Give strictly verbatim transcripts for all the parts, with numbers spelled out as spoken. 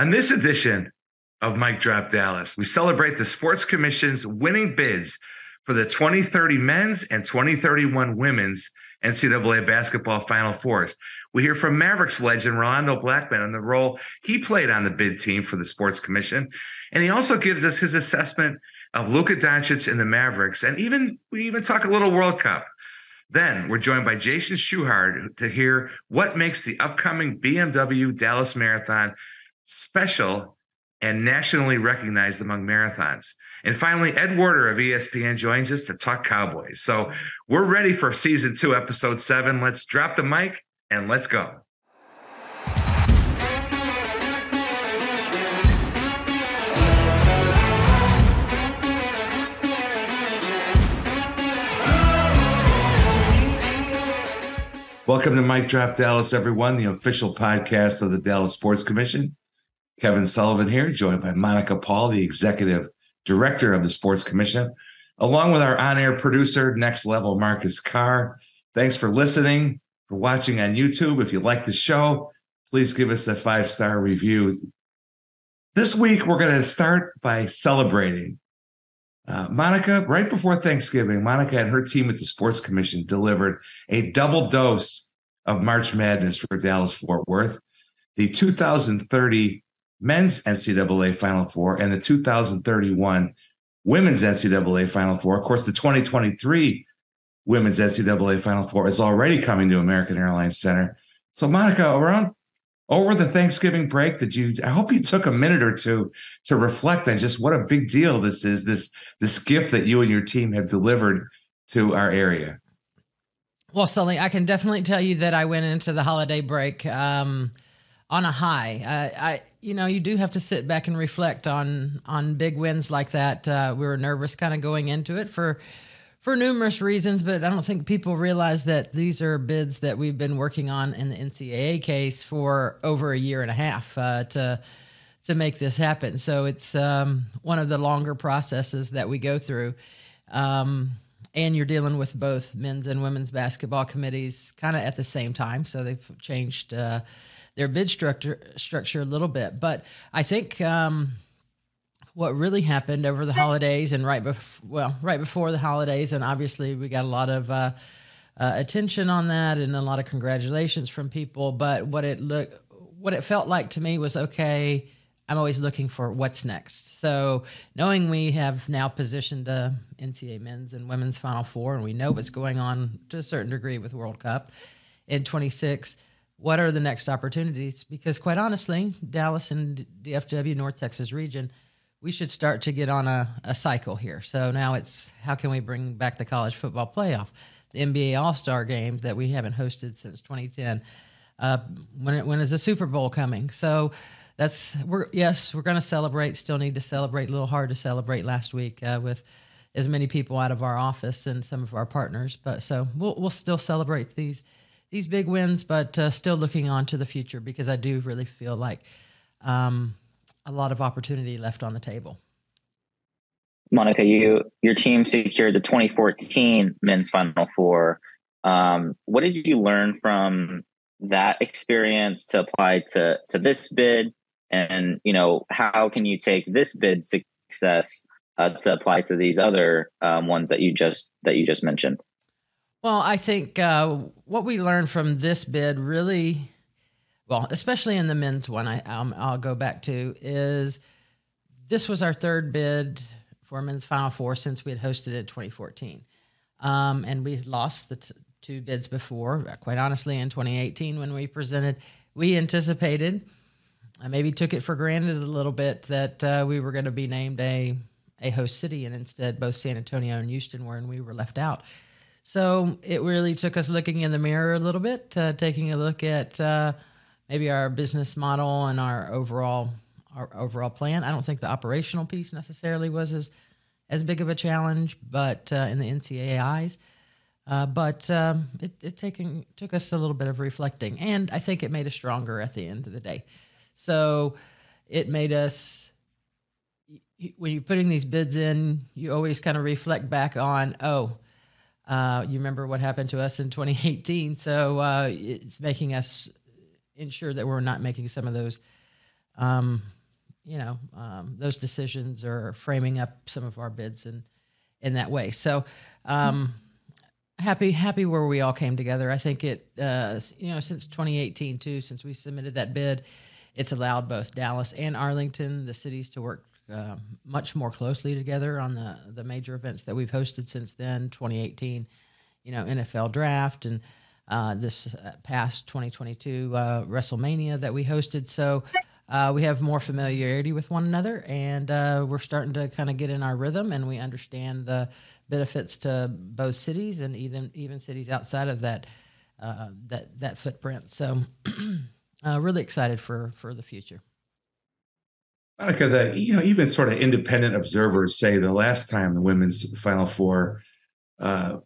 On this edition of Mic Drop Dallas, we celebrate the Sports Commission's winning bids for the twenty thirty men's and twenty thirty-one women's N C double A basketball Final Fours. We hear from Mavericks legend Rolando Blackman on the role he played on the bid team for the Sports Commission. And he also gives us his assessment of Luka Doncic and the Mavericks. And even we even talk a little World Cup. Then we're joined by Jason Schuchard to hear what makes the upcoming B M W Dallas Marathon special and nationally recognized among marathons. And finally, Ed Werder of E S P N joins us to talk Cowboys. So we're ready for season two, episode seven. Let's drop the mic and let's go. Welcome to Mic Drop Dallas, everyone, the official podcast of the Dallas Sports Commission. Kevin Sullivan here, joined by Monica Paul, the executive director of the Sports Commission, along with our on-air producer, Next Level Marcus Carr. Thanks for listening, for watching on YouTube. If you like the show, please give us a five-star review. This week, we're going to start by celebrating. Uh, Monica, right before Thanksgiving, Monica and her team at the Sports Commission delivered a double dose of March Madness for Dallas-Fort Worth. The two thousand thirty men's N C double A Final Four and the two thousand thirty-one women's N C double A Final Four. Of course, the twenty twenty-three women's N C double A Final Four is already coming to American Airlines Center. So, Monica, around over the Thanksgiving break, did you? I hope you took a minute or two to reflect on just what a big deal this is, this this gift that you and your team have delivered to our area. Well, Sully, I can definitely tell you that I went into the holiday break um, on a high. Uh, I, you know, you do have to sit back and reflect on on big wins like that. Uh, we were nervous kind of going into it for for numerous reasons, but I don't think people realize that these are bids that we've been working on in the N C double A case for over a year and a half uh, to to make this happen. So it's um, one of the longer processes that we go through. Um, and you're dealing with both men's and women's basketball committees kind of at the same time. So they've changed uh, their bid structure, structure a little bit. But I think um, what really happened over the holidays and right before, well, right before the holidays, and obviously we got a lot of uh, uh, attention on that and a lot of congratulations from people. But what it looked, what it felt like to me was, okay, I'm always looking for what's next. So knowing we have now positioned a N C double A men's and women's Final Four, and we know what's going on to a certain degree with World Cup in twenty-six. What are the next opportunities? Because quite honestly, Dallas and D F W, North Texas region, we should start to get on a, a cycle here. So now it's how can we bring back the college football playoff, the N B A All-Star game that we haven't hosted since twenty ten. Uh, when it, when is the Super Bowl coming? So that's we're yes, we're going to celebrate. Still need to celebrate. A little hard to celebrate last week uh, with as many people out of our office and some of our partners. But so we'll we'll still celebrate these these big wins, but uh, still looking on to the future because I do really feel like. Um, a lot of opportunity left on the table. Monica, you, your team secured the twenty fourteen men's Final Four. Um, what did you learn from that experience to apply to, to this bid? And, you know, how can you take this bid success uh, to apply to these other um, ones that you just, that you just mentioned? Well, I think uh, what we learned from this bid really, well, especially in the men's one, I, um, I'll go back to, is this was our third bid for men's Final Four since we had hosted it in twenty fourteen. Um, and we had lost the t- two bids before. Quite honestly, in twenty eighteen when we presented, we anticipated, I maybe took it for granted a little bit, that uh, we were going to be named a, a host city, and instead both San Antonio and Houston were, and we were left out. So it really took us looking in the mirror a little bit, uh, taking a look at... Uh, maybe our business model and our overall our overall plan. I don't think the operational piece necessarily was as, as big of a challenge, but uh, in the N C double A eyes, uh, but um, it, it taking, took us a little bit of reflecting, and I think it made us stronger at the end of the day. So it made us, when you're putting these bids in, you always kind of reflect back on, oh, uh, you remember what happened to us in twenty eighteen, so uh, it's making us ensure that we're not making some of those um, you know, um, those decisions are framing up some of our bids in, in that way. So um, happy, happy where we all came together. I think it, uh, you know, since twenty eighteen too, since we submitted that bid, it's allowed both Dallas and Arlington, the cities, to work uh, much more closely together on the, the major events that we've hosted since then, twenty eighteen, you know, N F L draft and uh, this past twenty twenty-two uh, WrestleMania that we hosted. So uh, we have more familiarity with one another, and uh, we're starting to kind of get in our rhythm, and we understand the benefits to both cities and even even cities outside of that uh, that that footprint. So. Uh, really excited for for the future. Monica, the, you know, even sort of independent observers say the last time the women's Final Four, uh,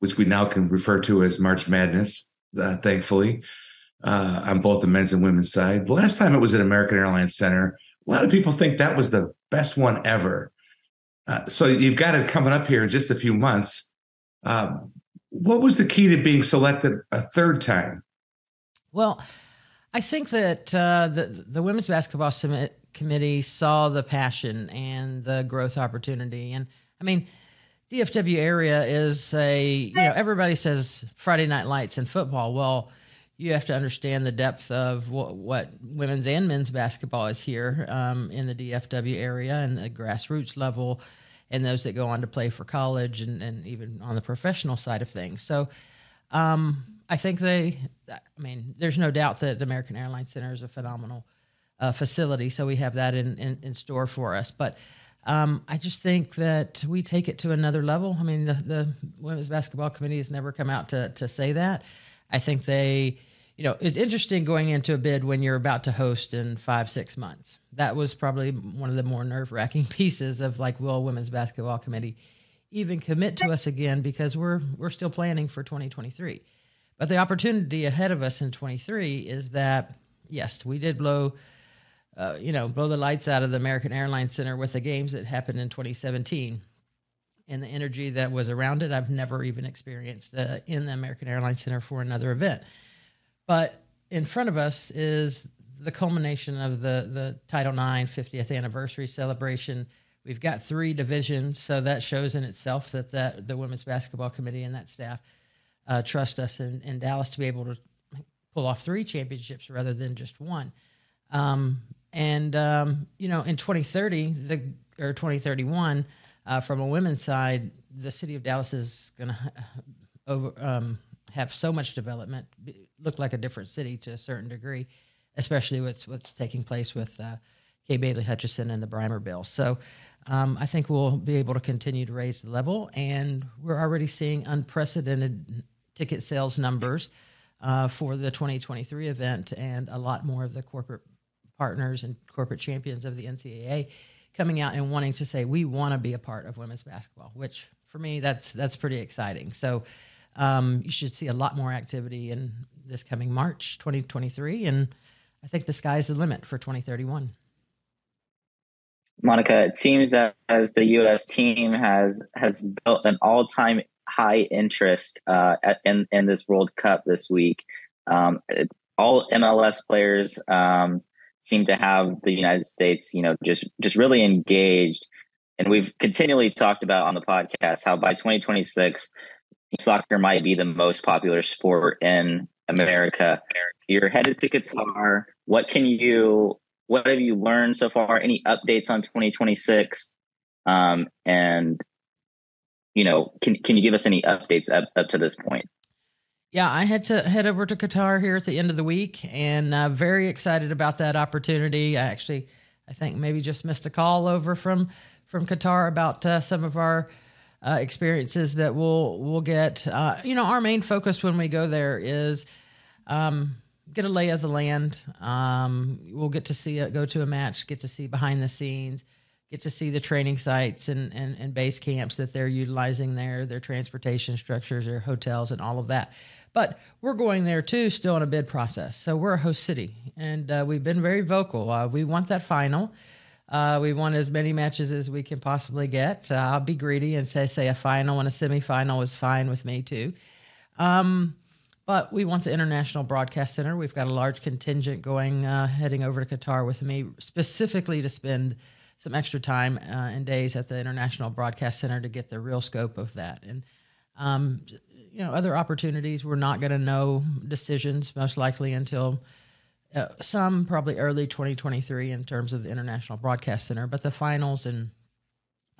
which we now can refer to as March Madness, uh, thankfully, uh, on both the men's and women's side, the last time it was at American Airlines Center, a lot of people think that was the best one ever. Uh, so you've got it coming up here in just a few months. Uh, what was the key to being selected a third time? Well, I think that uh, the, the Women's Basketball Summit Committee saw the passion and the growth opportunity. And, I mean, D F W area is a, you know, everybody says Friday night lights in football. Well, you have to understand the depth of what, what women's and men's basketball is here um, in the D F W area and the grassroots level and those that go on to play for college and, and even on the professional side of things. So, um I think they, I mean, there's no doubt that the American Airlines Center is a phenomenal uh, facility, so we have that in, in, in store for us. But um, I just think that we take it to another level. I mean, the, the Women's Basketball Committee has never come out to, to say that. I think they, you know, it's interesting going into a bid when you're about to host in five, six months. That was probably one of the more nerve-wracking pieces of, like, will Women's Basketball Committee even commit to us again, because we're we're still planning for twenty twenty-three. But the opportunity ahead of us in twenty-three is that, yes, we did blow, uh, you know, blow the lights out of the American Airlines Center with the games that happened in twenty seventeen. And the energy that was around it, I've never even experienced uh, in the American Airlines Center for another event. But in front of us is the culmination of the, the Title nine fiftieth anniversary celebration. We've got three divisions, so that shows in itself that, that the Women's Basketball Committee and that staff Uh, trust us in, in Dallas to be able to pull off three championships rather than just one. Um, and, um, you know, in twenty thirty the or twenty thirty-one, uh, from a women's side, the city of Dallas is going to over um, have so much development, look like a different city to a certain degree, especially what's, what's taking place with uh, Kay Bailey Hutchison and the Brimer bill. So um, I think we'll be able to continue to raise the level, and we're already seeing unprecedented ticket sales numbers uh, for the twenty twenty-three event, and a lot more of the corporate partners and corporate champions of the N C double A coming out and wanting to say, we want to be a part of women's basketball, which for me, that's that's pretty exciting. So um, you should see a lot more activity in this coming March twenty twenty-three, and I think the sky's the limit for twenty thirty-one. Monica, it seems that as the U S team has has built an all-time high interest uh, at, in in this World Cup this week. Um, it, all M L S players um, seem to have the United States, you know, just just really engaged. And we've continually talked about on the podcast how by twenty twenty-six, soccer might be the most popular sport in America. You're headed to Qatar. What can you? What have you learned so far? Any updates on twenty twenty-six? Um, and, you know, can can you give us any updates up, up to this point? Yeah, I had to head over to Qatar here at the end of the week, and uh, very excited about that opportunity. I actually, I think maybe just missed a call over from from Qatar about uh, some of our uh, experiences that we'll, we'll get. Uh, you know, our main focus when we go there is um, – get a lay of the land. Um, we'll get to see, a, go to a match, get to see behind the scenes, get to see the training sites and, and, and base camps that they're utilizing there, their transportation structures, their hotels, and all of that. But we're going there too, still in a bid process. So we're a host city, and uh, we've been very vocal. Uh, we want that final. Uh, we want as many matches as we can possibly get. Uh, I'll be greedy and say, say a final and a semifinal is fine with me too. Um, But we want the International Broadcast Center. We've got a large contingent going, uh, heading over to Qatar with me, specifically to spend some extra time uh, and days at the International Broadcast Center to get the real scope of that. And, um, you know, other opportunities, we're not going to know decisions most likely until uh, some probably early twenty twenty-three in terms of the International Broadcast Center. But the finals and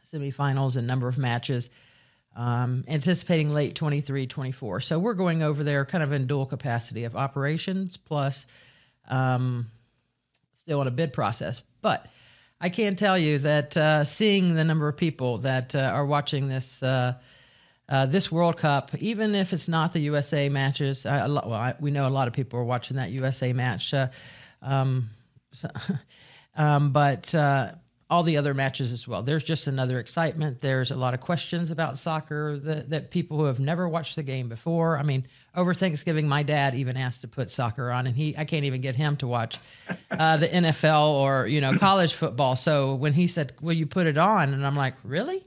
semifinals and number of matches, Um, anticipating late twenty-three, twenty-four. So we're going over there kind of in dual capacity of operations plus um, still in a bid process. But I can tell you that uh, seeing the number of people that uh, are watching this uh, uh, this World Cup, even if it's not the U S A matches, I, well, I, we know a lot of people are watching that U S A match, uh, um, so, um, but... Uh, all the other matches as well. There's just another excitement. There's a lot of questions about soccer that, that people who have never watched the game before. I mean, over Thanksgiving, my dad even asked to put soccer on, and he I can't even get him to watch uh, the N F L or, you know, college football. So when he said, "Will you put it on?" and I'm like, "Really?"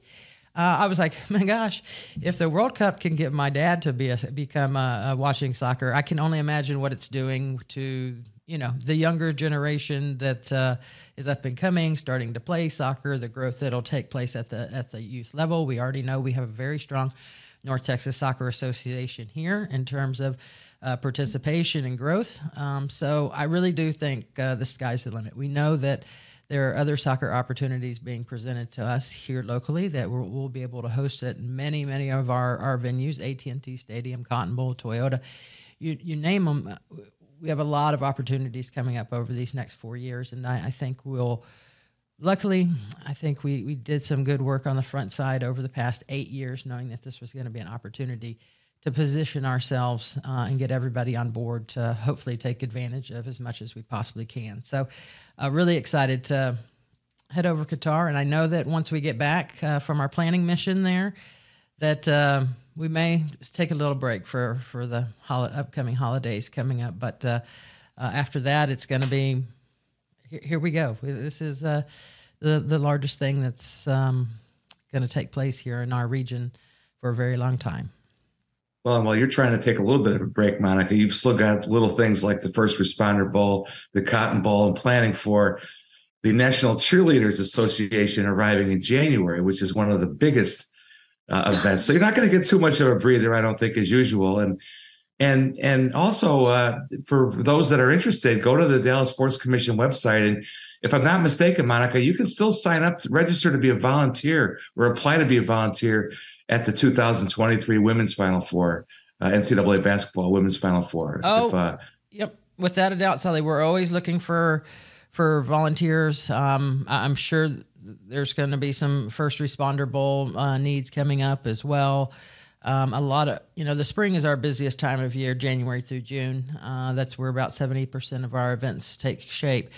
Uh, I was like, "My gosh, if the World Cup can get my dad to be a, become a, a watching soccer, I can only imagine what it's doing to." You know, the younger generation that uh, is up and coming, starting to play soccer, the growth that'll take place at the at the youth level. We already know we have a very strong North Texas Soccer Association here in terms of uh, participation and growth. Um, so I really do think uh, the sky's the limit. We know that there are other soccer opportunities being presented to us here locally that we'll, we'll be able to host at many, many of our, our venues, A T and T Stadium, Cotton Bowl, Toyota, you, you name them. We have a lot of opportunities coming up over these next four years, and I, I think we'll – luckily, I think we, we did some good work on the front side over the past eight years, knowing that this was going to be an opportunity to position ourselves uh, and get everybody on board to hopefully take advantage of as much as we possibly can. So uh, really excited to head over to Qatar, and I know that once we get back uh, from our planning mission there that uh, – we may take a little break for, for the hol- upcoming holidays coming up. But uh, uh, after that, it's going to be, here, here we go. This is uh, the, the largest thing that's um, going to take place here in our region for a very long time. Well, and while you're trying to take a little bit of a break, Monica, you've still got little things like the First Responder Bowl, the Cotton Bowl, and planning for the National Cheerleaders Association arriving in January, which is one of the biggest Uh, events. So you're not going to get too much of a breather, I don't think, as usual. And and and also uh, for those that are interested, go to the Dallas Sports Commission website. And if I'm not mistaken, Monica, you can still sign up, to register to be a volunteer or apply to be a volunteer at the two thousand twenty-three Women's Final Four, uh, N C double A basketball Women's Final Four. Oh, if, uh, yep. Without a doubt, Sally, we're always looking for for volunteers. Um, I'm sure there's going to be some First Responder Bowl uh, needs coming up as well. Um, a lot of, you know, the spring is our busiest time of year, January through June. Uh, that's where about seventy percent of our events take shape.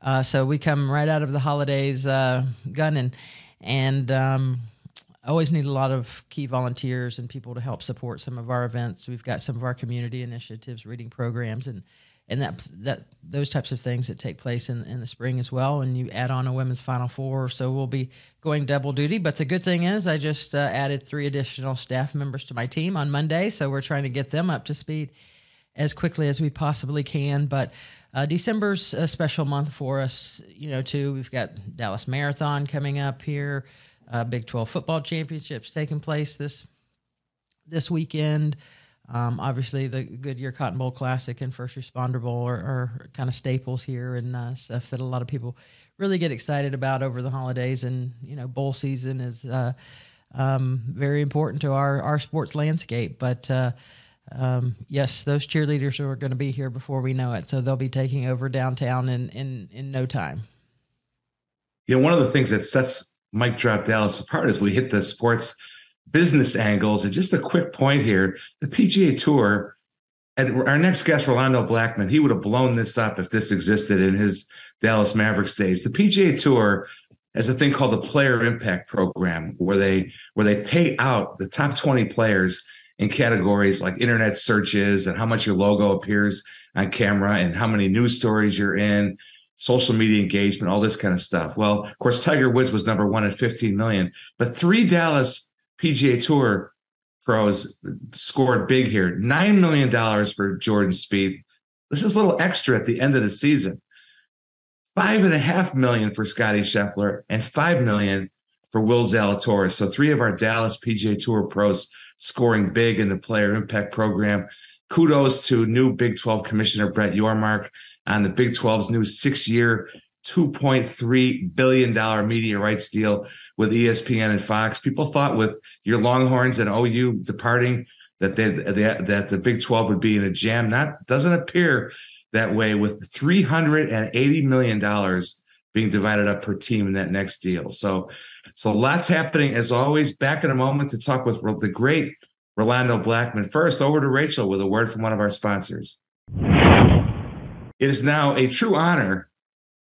Uh, so we come right out of the holidays uh, gunning, and um, always need a lot of key volunteers and people to help support some of our events. We've got some of our community initiatives, reading programs, and And that that those types of things that take place in, in the spring as well. And you add on a Women's Final Four, so we'll be going double duty. But the good thing is I just uh, added three additional staff members to my team on Monday, so we're trying to get them up to speed as quickly as we possibly can. But uh, December's a special month for us, you know, too. We've got Dallas Marathon coming up here, uh, Big twelve football championships taking place this this weekend. Um, obviously, the Goodyear Cotton Bowl Classic and First Responder Bowl are, are kind of staples here, and uh, stuff that a lot of people really get excited about over the holidays. And, you know, bowl season is uh, um, very important to our, our sports landscape. But, uh, um, yes, those cheerleaders are going to be here before we know it. So they'll be taking over downtown in, in, in no time. You know, one of the things that sets Mic Drop Dallas apart is we hit the sports business angles. And just a quick point here, the P G A Tour, and our next guest, Rolando Blackman, he would have blown this up if this existed in his Dallas Mavericks days. The P G A Tour has a thing called the Player Impact Program, where they where they pay out the top twenty players in categories like internet searches and how much your logo appears on camera and how many news stories you're in, social media engagement, all this kind of stuff. Well, of course, Tiger Woods was number one at fifteen million, but three Dallas P G A Tour pros scored big here. nine million dollars for Jordan Spieth. This is a little extra at the end of the season. Five and a half million for Scottie Scheffler and five million for Will Zalatoris. So three of our Dallas P G A Tour pros scoring big in the Player Impact Program. Kudos to new Big twelve Commissioner Brett Yormark on the Big twelve's new six-year, two point three billion dollars media rights deal with E S P N and Fox. People thought with your Longhorns and O U departing that they, that, that the Big twelve would be in a jam. That doesn't appear that way with three hundred eighty million dollars being divided up per team in that next deal. So, so lots happening as always. Back in a moment to talk with the great Rolando Blackman. First, over to Rachel with a word from one of our sponsors. It is now a true honor,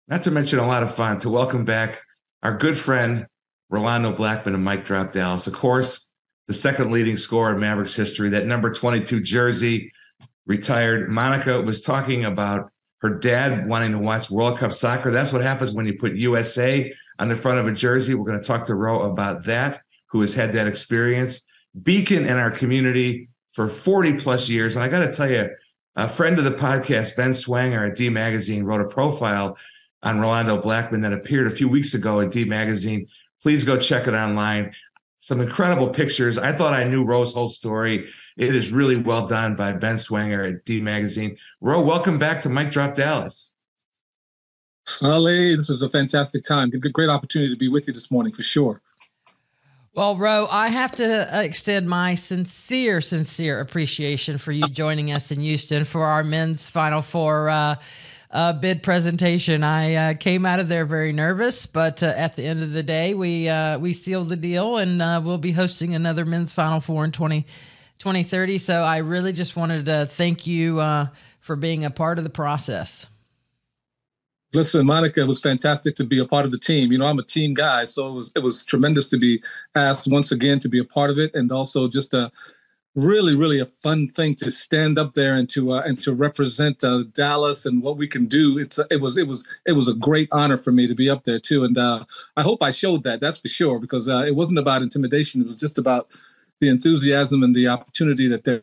not to mention a lot of fun, to welcome back our good friend Rolando Blackman and Mic Drop Dallas. Of course, the second leading scorer in Mavericks history, that number twenty-two jersey, retired. Monica was talking about her dad wanting to watch World Cup soccer. That's what happens when you put U S A on the front of a jersey. We're going to talk to Ro about that, who has had that experience. Beacon in our community for forty plus years. And I got to tell you, a friend of the podcast, Ben Swanger at D Magazine, wrote a profile on Rolando Blackman that appeared a few weeks ago at D Magazine. Please go check it online. Some incredible pictures. I thought I knew Ro's whole story. It is really well done by Ben Swanger at D Magazine. Ro, welcome back to Mic Drop Dallas. Sully, this was a fantastic time. Good, great opportunity to be with you this morning for sure. Well, Ro, I have to extend my sincere, sincere appreciation for you joining us in Houston for our men's Final Four uh, uh, bid presentation. I uh, came out of there very nervous, but uh, at the end of the day, we uh, we sealed the deal, and uh, we'll be hosting another men's Final Four in twenty thirty. So I really just wanted to thank you uh, for being a part of the process. Listen, Monica, it was fantastic to be a part of the team. You know, I'm a team guy, so it was it was tremendous to be asked once again to be a part of it, and also just a really, really a fun thing to stand up there and to uh, and to represent uh, Dallas and what we can do. It's it was it was it was a great honor for me to be up there too, and uh, I hope I showed that. That's for sure, because uh, it wasn't about intimidation. It was just about the enthusiasm and the opportunity that there.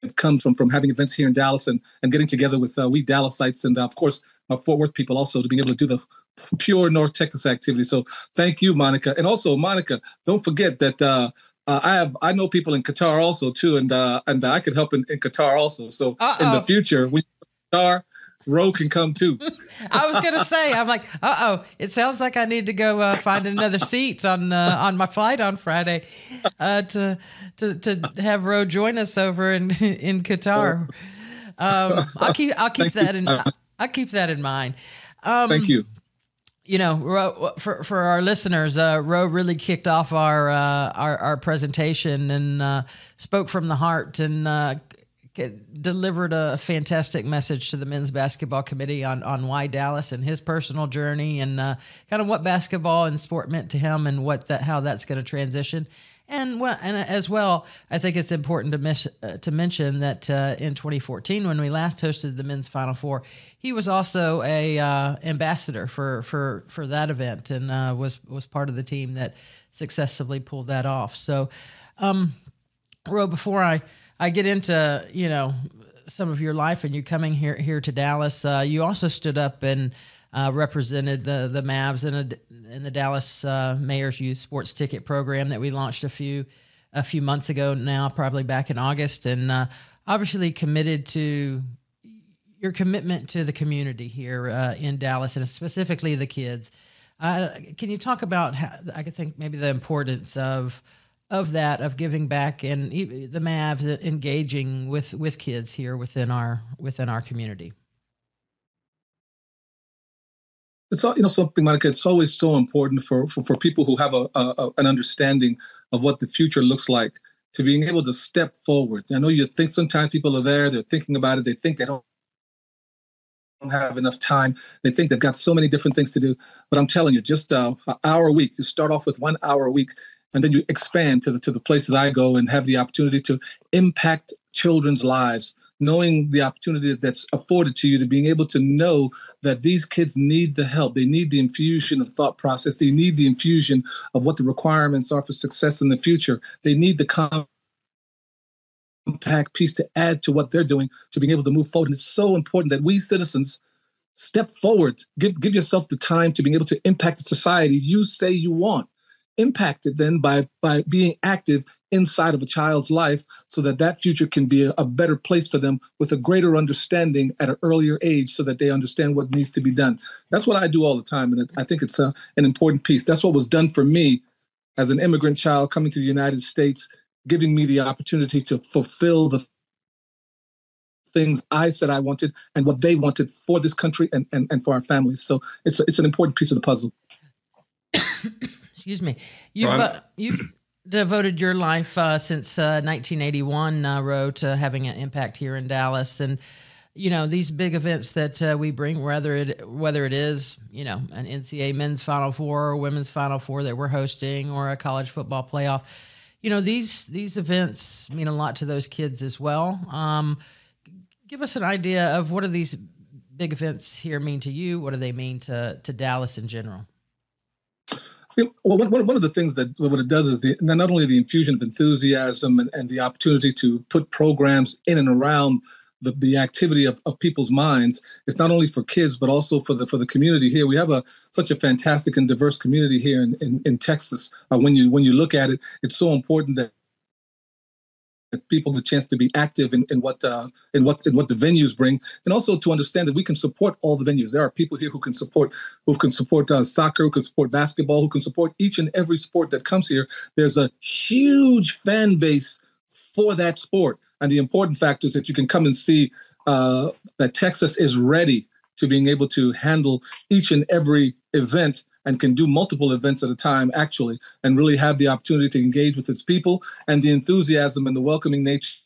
It comes from, from having events here in Dallas and, and getting together with uh, we Dallasites and, uh, of course, uh, Fort Worth people also to being able to do the pure North Texas activity. So thank you, Monica. And also, Monica, don't forget that uh, uh, I have I know people in Qatar also, too, and uh, and I could help in, in Qatar also. So Uh-oh. in the future, we Qatar, Ro can come, too. I was going to say, I'm like, uh-oh, it sounds like I need to go uh, find another seat on uh, on my flight on Friday. Uh, to to to have Ro join us over in in Qatar. Um, I'll keep I'll keep that in I'll keep that in mind. Um, Thank you. You know, Ro, for for our listeners, uh, Ro really kicked off our uh, our, our presentation and uh, spoke from the heart and uh, delivered a fantastic message to the men's basketball committee on on why Dallas and his personal journey and uh, kind of what basketball and sport meant to him and what that how that's going to transition. And well, and as well, I think it's important to mis- uh, to mention that uh, in twenty fourteen, when we last hosted the men's Final Four, he was also a uh, ambassador for for for that event and uh, was was part of the team that successfully pulled that off. So, um, Ro, before I I get into you know some of your life and you coming here here to Dallas, uh, you also stood up and Uh, represented the the Mavs in a, in the Dallas uh, Mayor's Youth Sports Ticket Program that we launched a few a few months ago now, probably back in August, and uh, obviously committed to your commitment to the community here uh, in Dallas and specifically the kids. Uh, can you talk about how, I think maybe the importance of of that of giving back and the Mavs engaging with with kids here within our within our community? It's you know something, Monica. It's always so important for, for, for people who have a, a an understanding of what the future looks like to being able to step forward. I know you think sometimes people are there; they're thinking about it. They think they don't don't have enough time. They think they've got so many different things to do. But I'm telling you, just uh, an hour a week. You start off with one hour a week, and then you expand to the to the places I go and have the opportunity to impact children's lives knowing the opportunity that's afforded to you, to being able to know that these kids need the help. They need the infusion of thought process. They need the infusion of what the requirements are for success in the future. They need the compact piece to add to what they're doing to being able to move forward. And it's so important that we citizens step forward, give, give yourself the time to being able to impact the society you say you want. Impacted then by by being active inside of a child's life so that that future can be a, a better place for them with a greater understanding at an earlier age so that they understand what needs to be done. That's what I do all the time. And it, I think it's a, an important piece. That's what was done for me as an immigrant child coming to the United States, giving me the opportunity to fulfill the things I said I wanted and what they wanted for this country and, and, and for our families. So it's a, it's an important piece of the puzzle. Excuse me. You've, uh, you've devoted your life uh, since uh, nineteen eighty-one, uh, Ro, to having an impact here in Dallas. And, you know, these big events that uh, we bring, whether it whether it is, you know, an N C A A men's Final Four or women's Final Four that we're hosting or a college football playoff, you know, these, these events mean a lot to those kids as well. Um, give us an idea of what do these big events here mean to you? What do they mean to, to Dallas in general? Well, one of the things that what it does is the, not only the infusion of enthusiasm and, and the opportunity to put programs in and around the, the activity of, of people's minds. It's not only for kids, but also for the for the community here. We have a such a fantastic and diverse community here in in, in Texas. Uh, when you when you look at it, it's so important that. People the chance to be active in, in what uh, in what in what the venues bring, and also to understand that we can support all the venues. There are people here who can support who can support uh, soccer, who can support basketball, who can support each and every sport that comes here. There's a huge fan base for that sport, and the important factor is that you can come and see uh, that Texas is ready to being able to handle each and every event. And can do multiple events at a time, actually, and really have the opportunity to engage with its people and the enthusiasm and the welcoming nature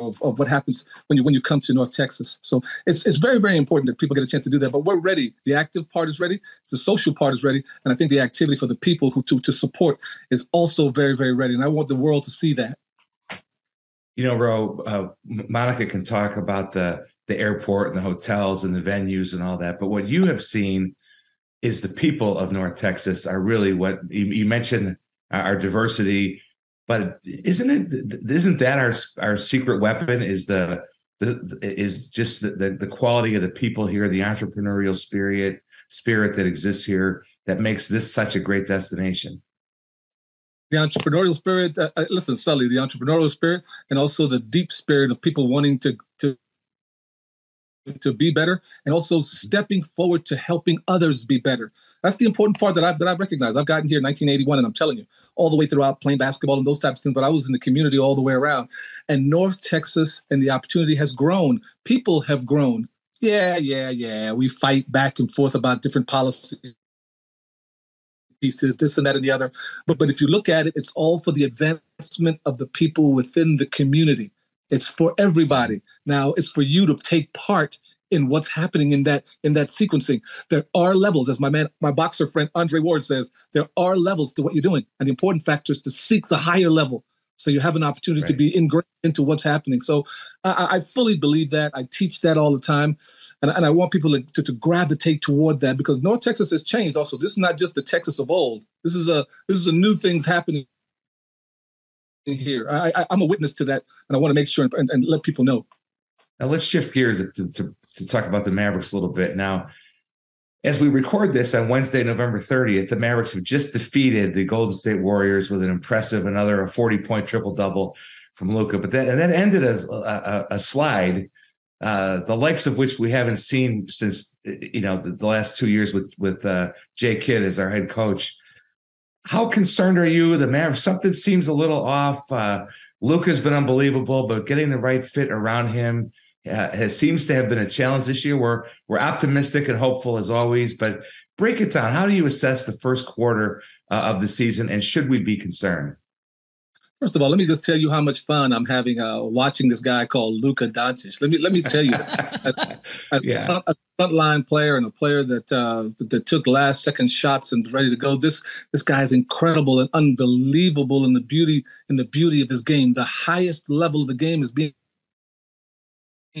of, of what happens when you when you come to North Texas. So it's it's very, very important that people get a chance to do that. But we're ready. The active part is ready. The social part is ready. And I think the activity for the people who to, to support is also very, very ready. And I want the world to see that. You know, Ro, uh, Monica can talk about the the airport and the hotels and the venues and all that. But what you have seen is the people of North Texas are really what you, you mentioned our diversity, but isn't it isn't that our our secret weapon is the, the is just the, the the quality of the people here, the entrepreneurial spirit spirit that exists here that makes this such a great destination. The entrepreneurial spirit, uh, listen, Sully, the entrepreneurial spirit, and also the deep spirit of people wanting to to. to be better, and also stepping forward to helping others be better. That's the important part that I've, that I've recognized. I've gotten here in nineteen eighty-one, and I'm telling you, all the way throughout playing basketball and those types of things, but I was in the community all the way around. And North Texas and the opportunity has grown. People have grown. Yeah, yeah, yeah. We fight back and forth about different policies. Pieces, this and that and the other. But, but if you look at it, it's all for the advancement of the people within the community. It's for everybody. Now it's for you to take part in what's happening in that in that sequencing. There are levels, as my man, my boxer friend Andre Ward says, there are levels to what you're doing. And the important factor is to seek the higher level. So you have an opportunity right. to be ingrained into what's happening. So I, I fully believe that. I teach that all the time. And, and I want people to, to, to gravitate toward that because North Texas has changed also. This is not just the Texas of old. This is a this is a new things happening. Here, I, I, I'm a witness to that, and I want to make sure and, and, and let people know. Now, let's shift gears to, to, to talk about the Mavericks a little bit. Now, as we record this on Wednesday, November thirtieth, the Mavericks have just defeated the Golden State Warriors with an impressive another a forty-point triple-double from Luka, but that and that ended a, a, a slide, uh, the likes of which we haven't seen since you know the, the last two years with with uh, Jay Kidd as our head coach. How concerned are you? The Mavericks, something seems a little off. Uh, Luka's been unbelievable, but getting the right fit around him uh, has seems to have been a challenge this year. We're we're optimistic and hopeful as always, but break it down. How do you assess the first quarter uh, of the season, and should we be concerned? First of all, let me just tell you how much fun I'm having uh, watching this guy called Luka Doncic. Let me let me tell you, as, as yeah. a frontline player and a player that uh, that took last second shots and was ready to go. This this guy is incredible and unbelievable in the beauty in the beauty of his game. The highest level of the game is being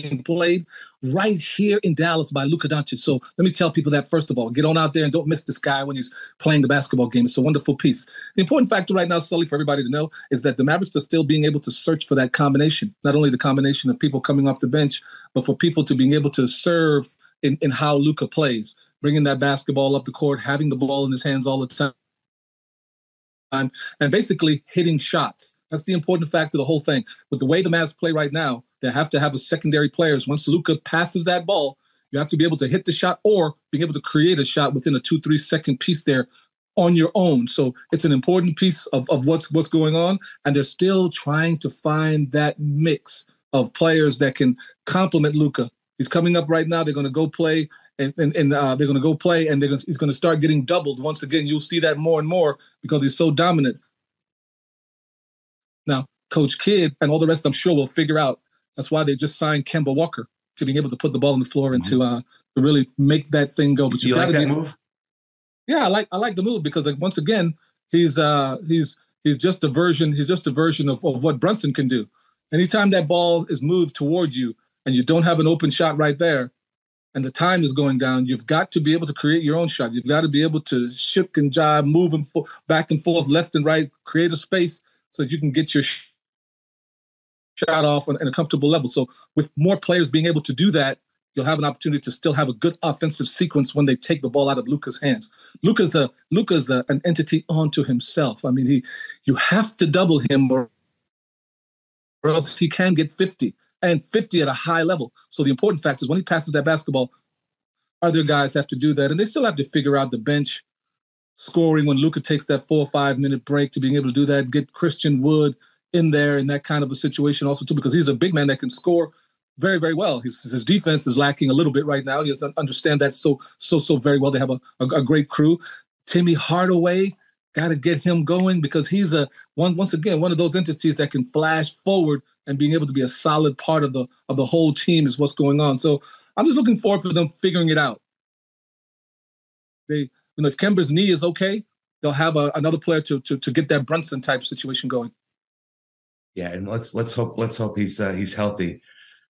being played right here in Dallas by Luka Doncic. So let me tell people that, first of all, get on out there and don't miss this guy when he's playing the basketball game. It's a wonderful piece. The important factor right now, Sully, for everybody to know is that the Mavericks are still being able to search for that combination, not only the combination of people coming off the bench, but for people to being able to serve in, in how Luka plays, bringing that basketball up the court, having the ball in his hands all the time, and basically hitting shots. That's the important factor of the whole thing. But the way the Mavs play right now, they have to have a secondary players. Once Luka passes that ball, you have to be able to hit the shot or being able to create a shot within a two, three second piece there on your own. So it's an important piece of, of what's what's going on. And they're still trying to find that mix of players that can complement Luka. He's coming up right now. They're going to go play and, and, and uh, they're going to go play and they're gonna, he's going to start getting doubled. Once again, you'll see that more and more because he's so dominant. Now, Coach Kidd and all the rest, I'm sure, will figure out. That's why they just signed Kemba Walker to being able to put the ball on the floor and mm-hmm. to, uh, to really make that thing go. But you, you gotta like that move? It. Yeah, I like I like the move because, like, once again, he's uh, he's he's just a version. He's just a version of, of what Brunson can do. Anytime that ball is moved toward you and you don't have an open shot right there, and the time is going down, you've got to be able to create your own shot. You've got to be able to shift and jive, move and fo- back and forth, left and right, create a space, so that you can get your shot off on, on a comfortable level. So with more players being able to do that, you'll have an opportunity to still have a good offensive sequence when they take the ball out of Luka's hands. Luka's a Luka's a, an entity onto himself. I mean, he you have to double him or, or else he can get fifty, and fifty at a high level. So the important factor is when he passes that basketball, other guys have to do that, and they still have to figure out the bench scoring when Luka takes that four or five minute break to being able to do that, get Christian Wood in there in that kind of a situation also too, because he's a big man that can score very, very well. His, his defense is lacking a little bit right now. He doesn't understand that so, so, so very well. They have a, a, a great crew. Timmy Hardaway, got to get him going because he's a one, once again, one of those entities that can flash forward and being able to be a solid part of the, of the whole team is what's going on. So I'm just looking forward for them figuring it out. They, You know, if Kemba's knee is okay, they'll have a, another player to, to to get that Brunson type situation going. Yeah, and let's let's hope let's hope he's uh, he's healthy.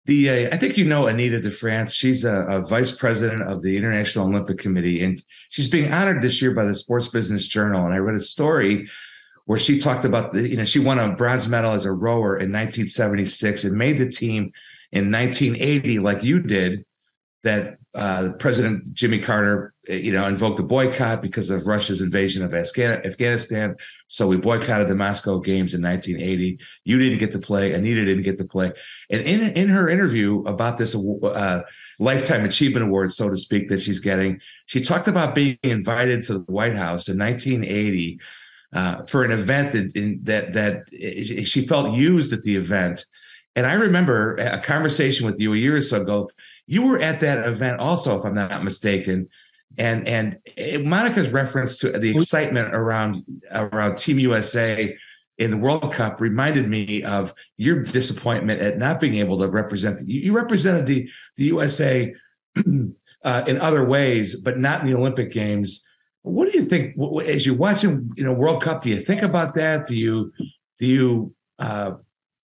The uh, I think you know Anita DeFrance. She's a, a vice president of the International Olympic Committee, and she's being honored this year by the Sports Business Journal. And I read a story where she talked about the you know she won a bronze medal as a rower in nineteen seventy-six and made the team in nineteen eighty, like you did. That uh, President Jimmy Carter, you know, invoked a boycott because of Russia's invasion of Afghanistan. So we boycotted the Moscow Games in nineteen eighty. You didn't get to play. Anita didn't get to play. And in in her interview about this uh, Lifetime Achievement Award, so to speak, that she's getting, she talked about being invited to the White House in nineteen eighty uh, for an event that in, that that she felt used at the event. And I remember a conversation with you a year or so ago. You were at that event also, if I'm not mistaken, and and Monica's reference to the excitement around around Team U S A in the World Cup reminded me of your disappointment at not being able to represent. The, you represented the the U S A uh, in other ways, but not in the Olympic Games. What do you think as you're watching, you know, World Cup? Do you think about that? Do you do you uh,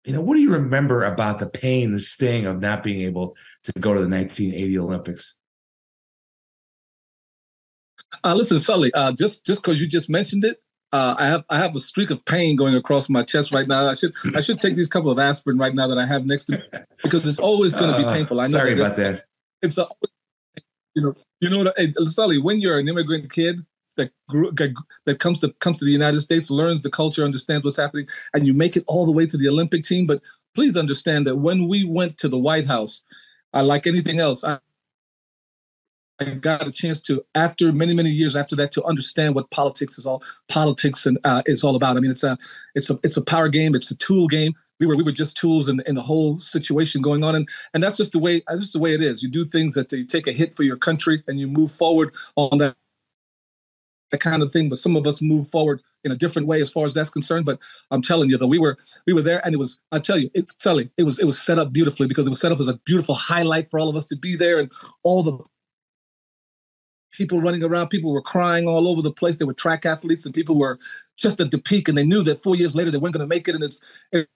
You know, what do you remember about the pain, the sting of not being able to go to the nineteen eighty Olympics? Uh, listen, Sully, uh, just just because you just mentioned it, uh, I have I have a streak of pain going across my chest right now. I should I should take these couple of aspirin right now that I have next to me because it's always going to be painful. I know. Sorry about that. It's a, you know you know hey, Sully, when you're an immigrant kid that grew, that comes to comes to the United States, learns the culture, understands what's happening, and you make it all the way to the Olympic team. But please understand that when we went to the White House, uh, like anything else, I, I got a chance to, after many, many years after that, to understand what politics is all politics and uh, is all about. I mean, it's a it's a it's a power game. It's a tool game. We were we were just tools in, in the whole situation going on, and and that's just the way that's just the way it is. You do things that you take a hit for your country and you move forward on that. That kind of thing, but some of us move forward in a different way as far as that's concerned. But I'm telling you, though, we were we were there, and it was I tell you, it, Sully, it was it was set up beautifully because it was set up as a beautiful highlight for all of us to be there, and all the people running around, people were crying all over the place. They were track athletes, and people were just at the peak, and they knew that four years later they weren't going to make it, and it's it,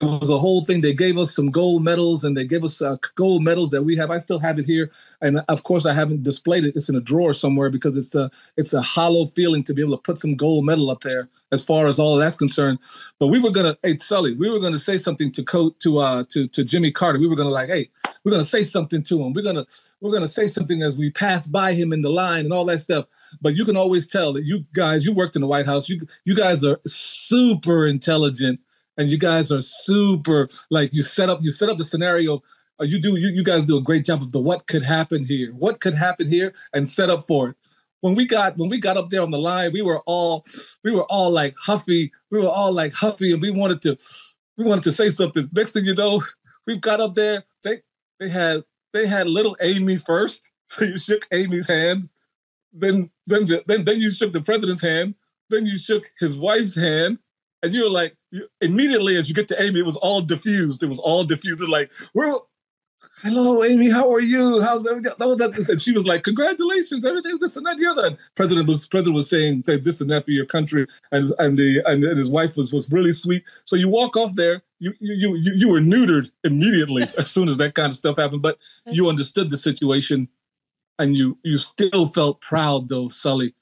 was a whole thing. They gave us some gold medals, and they gave us uh, gold medals that we have. I still have it here, and of course, I haven't displayed it. It's in a drawer somewhere because it's a it's a hollow feeling to be able to put some gold medal up there as far as all of that's concerned. But we were gonna, hey Sully, we were gonna say something to Co- to uh to to Jimmy Carter. We were gonna like, hey, we're gonna say something to him. We're gonna we're gonna say something as we pass by him in the line and all that stuff. But you can always tell that you guys, you worked in the White House. You you guys are super intelligent. And you guys are super, like, you set up, you set up the scenario. Uh, you do, you, you guys do a great job of the what could happen here, what could happen here, and set up for it. When we got, when we got up there on the line, we were all, we were all like huffy, we were all like huffy, and we wanted to, we wanted to say something. Next thing you know, we got up there. They, they had, they had little Amy first. So you shook Amy's hand, then, then, the, then, then you shook the president's hand, then you shook his wife's hand. And you're like, you, immediately as you get to Amy, it was all diffused. It was all diffused. It was like, we're, hello, Amy, how are you? How's everything? And she was like, congratulations, everything's this and that, the other. And President was President was saying that this and that for your country, and and the and, and his wife was was really sweet. So you walk off there, you you you you were neutered immediately as soon as that kind of stuff happened. But you understood the situation, and you you still felt proud though, Sully.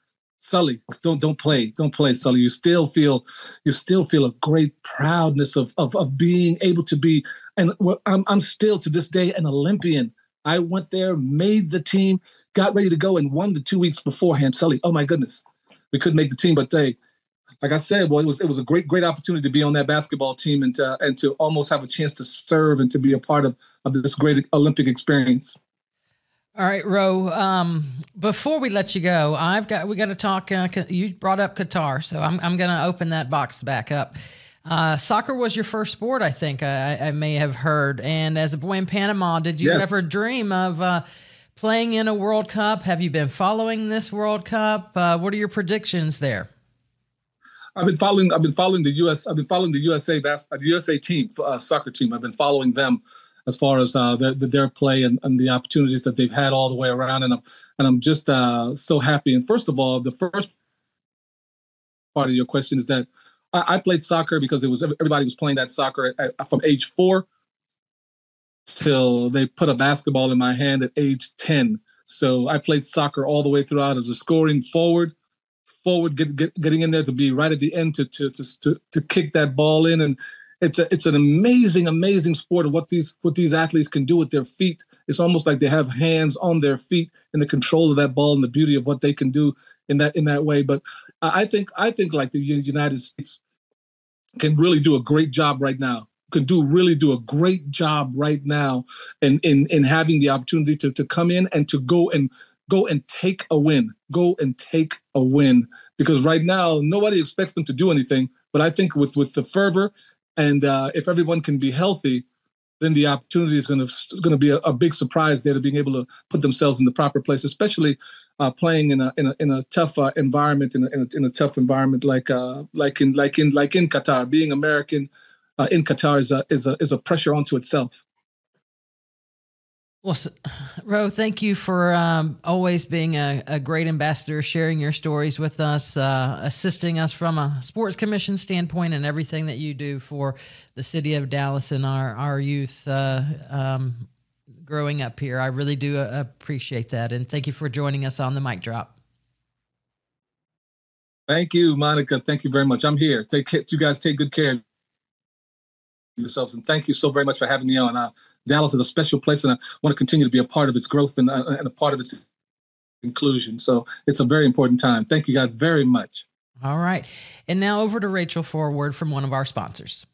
Sully, don't don't play, don't play, Sully. You still feel, you still feel a great proudness of of, of being able to be, and I'm I'm still to this day an Olympian. I went there, made the team, got ready to go, and won the two weeks beforehand. Sully, oh my goodness, we couldn't make the team, but they, like I said, well, it was it was a great great opportunity to be on that basketball team and to, and to almost have a chance to serve and to be a part of of this great Olympic experience. All right, Ro, um, before we let you go, I've got, we got to talk, uh, you brought up Qatar, so I'm, I'm going to open that box back up. Uh, soccer was your first sport, I think I, I may have heard. And as a boy in Panama, did you yes. ever dream of uh, playing in a World Cup? Have you been following this World Cup? Uh, what are your predictions there? I've been following, I've been following the U S, I've been following the U S A, bas- the U S A team, uh, soccer team. I've been following them as far as uh, their, their play and, and the opportunities that they've had all the way around. And I'm, and I'm just uh, so happy. And first of all, the first part of your question is that I, I played soccer because it was everybody was playing that soccer at, at, from age four till they put a basketball in my hand at age ten. So I played soccer all the way throughout as a scoring forward, forward get, get, getting in there to be right at the end to to to to, to kick that ball in. And It's a, it's an amazing, amazing sport of what these what these athletes can do with their feet. It's almost like they have hands on their feet and the control of that ball and the beauty of what they can do in that in that way. But I think I think like the United States can really do a great job right now. Can do really do a great job right now, and in, in, in having the opportunity to to come in and to go and go and take a win, go and take a win. Because right now nobody expects them to do anything. But I think with with the fervor. And uh, if everyone can be healthy, then the opportunity is going to going to be a, a big surprise there to being able to put themselves in the proper place, especially uh, playing in a in a in a tough uh, environment in a, in a in a tough environment like uh, like in like in like in Qatar. Being American uh, in Qatar is a is a is a pressure onto itself. Well, so, Ro, thank you for um, always being a, a great ambassador, sharing your stories with us, uh, assisting us from a sports commission standpoint and everything that you do for the city of Dallas and our, our youth uh, um, growing up here. I really do appreciate that. And thank you for joining us on the Mic Drop. Thank you, Monica. Thank you very much. I'm here. Take care. You guys take good care of yourselves. And thank you so very much for having me on. Uh, Dallas is a special place, and I want to continue to be a part of its growth and, uh, and a part of its inclusion. So it's a very important time. Thank you guys very much. All right. And now over to Rachel for a word from one of our sponsors.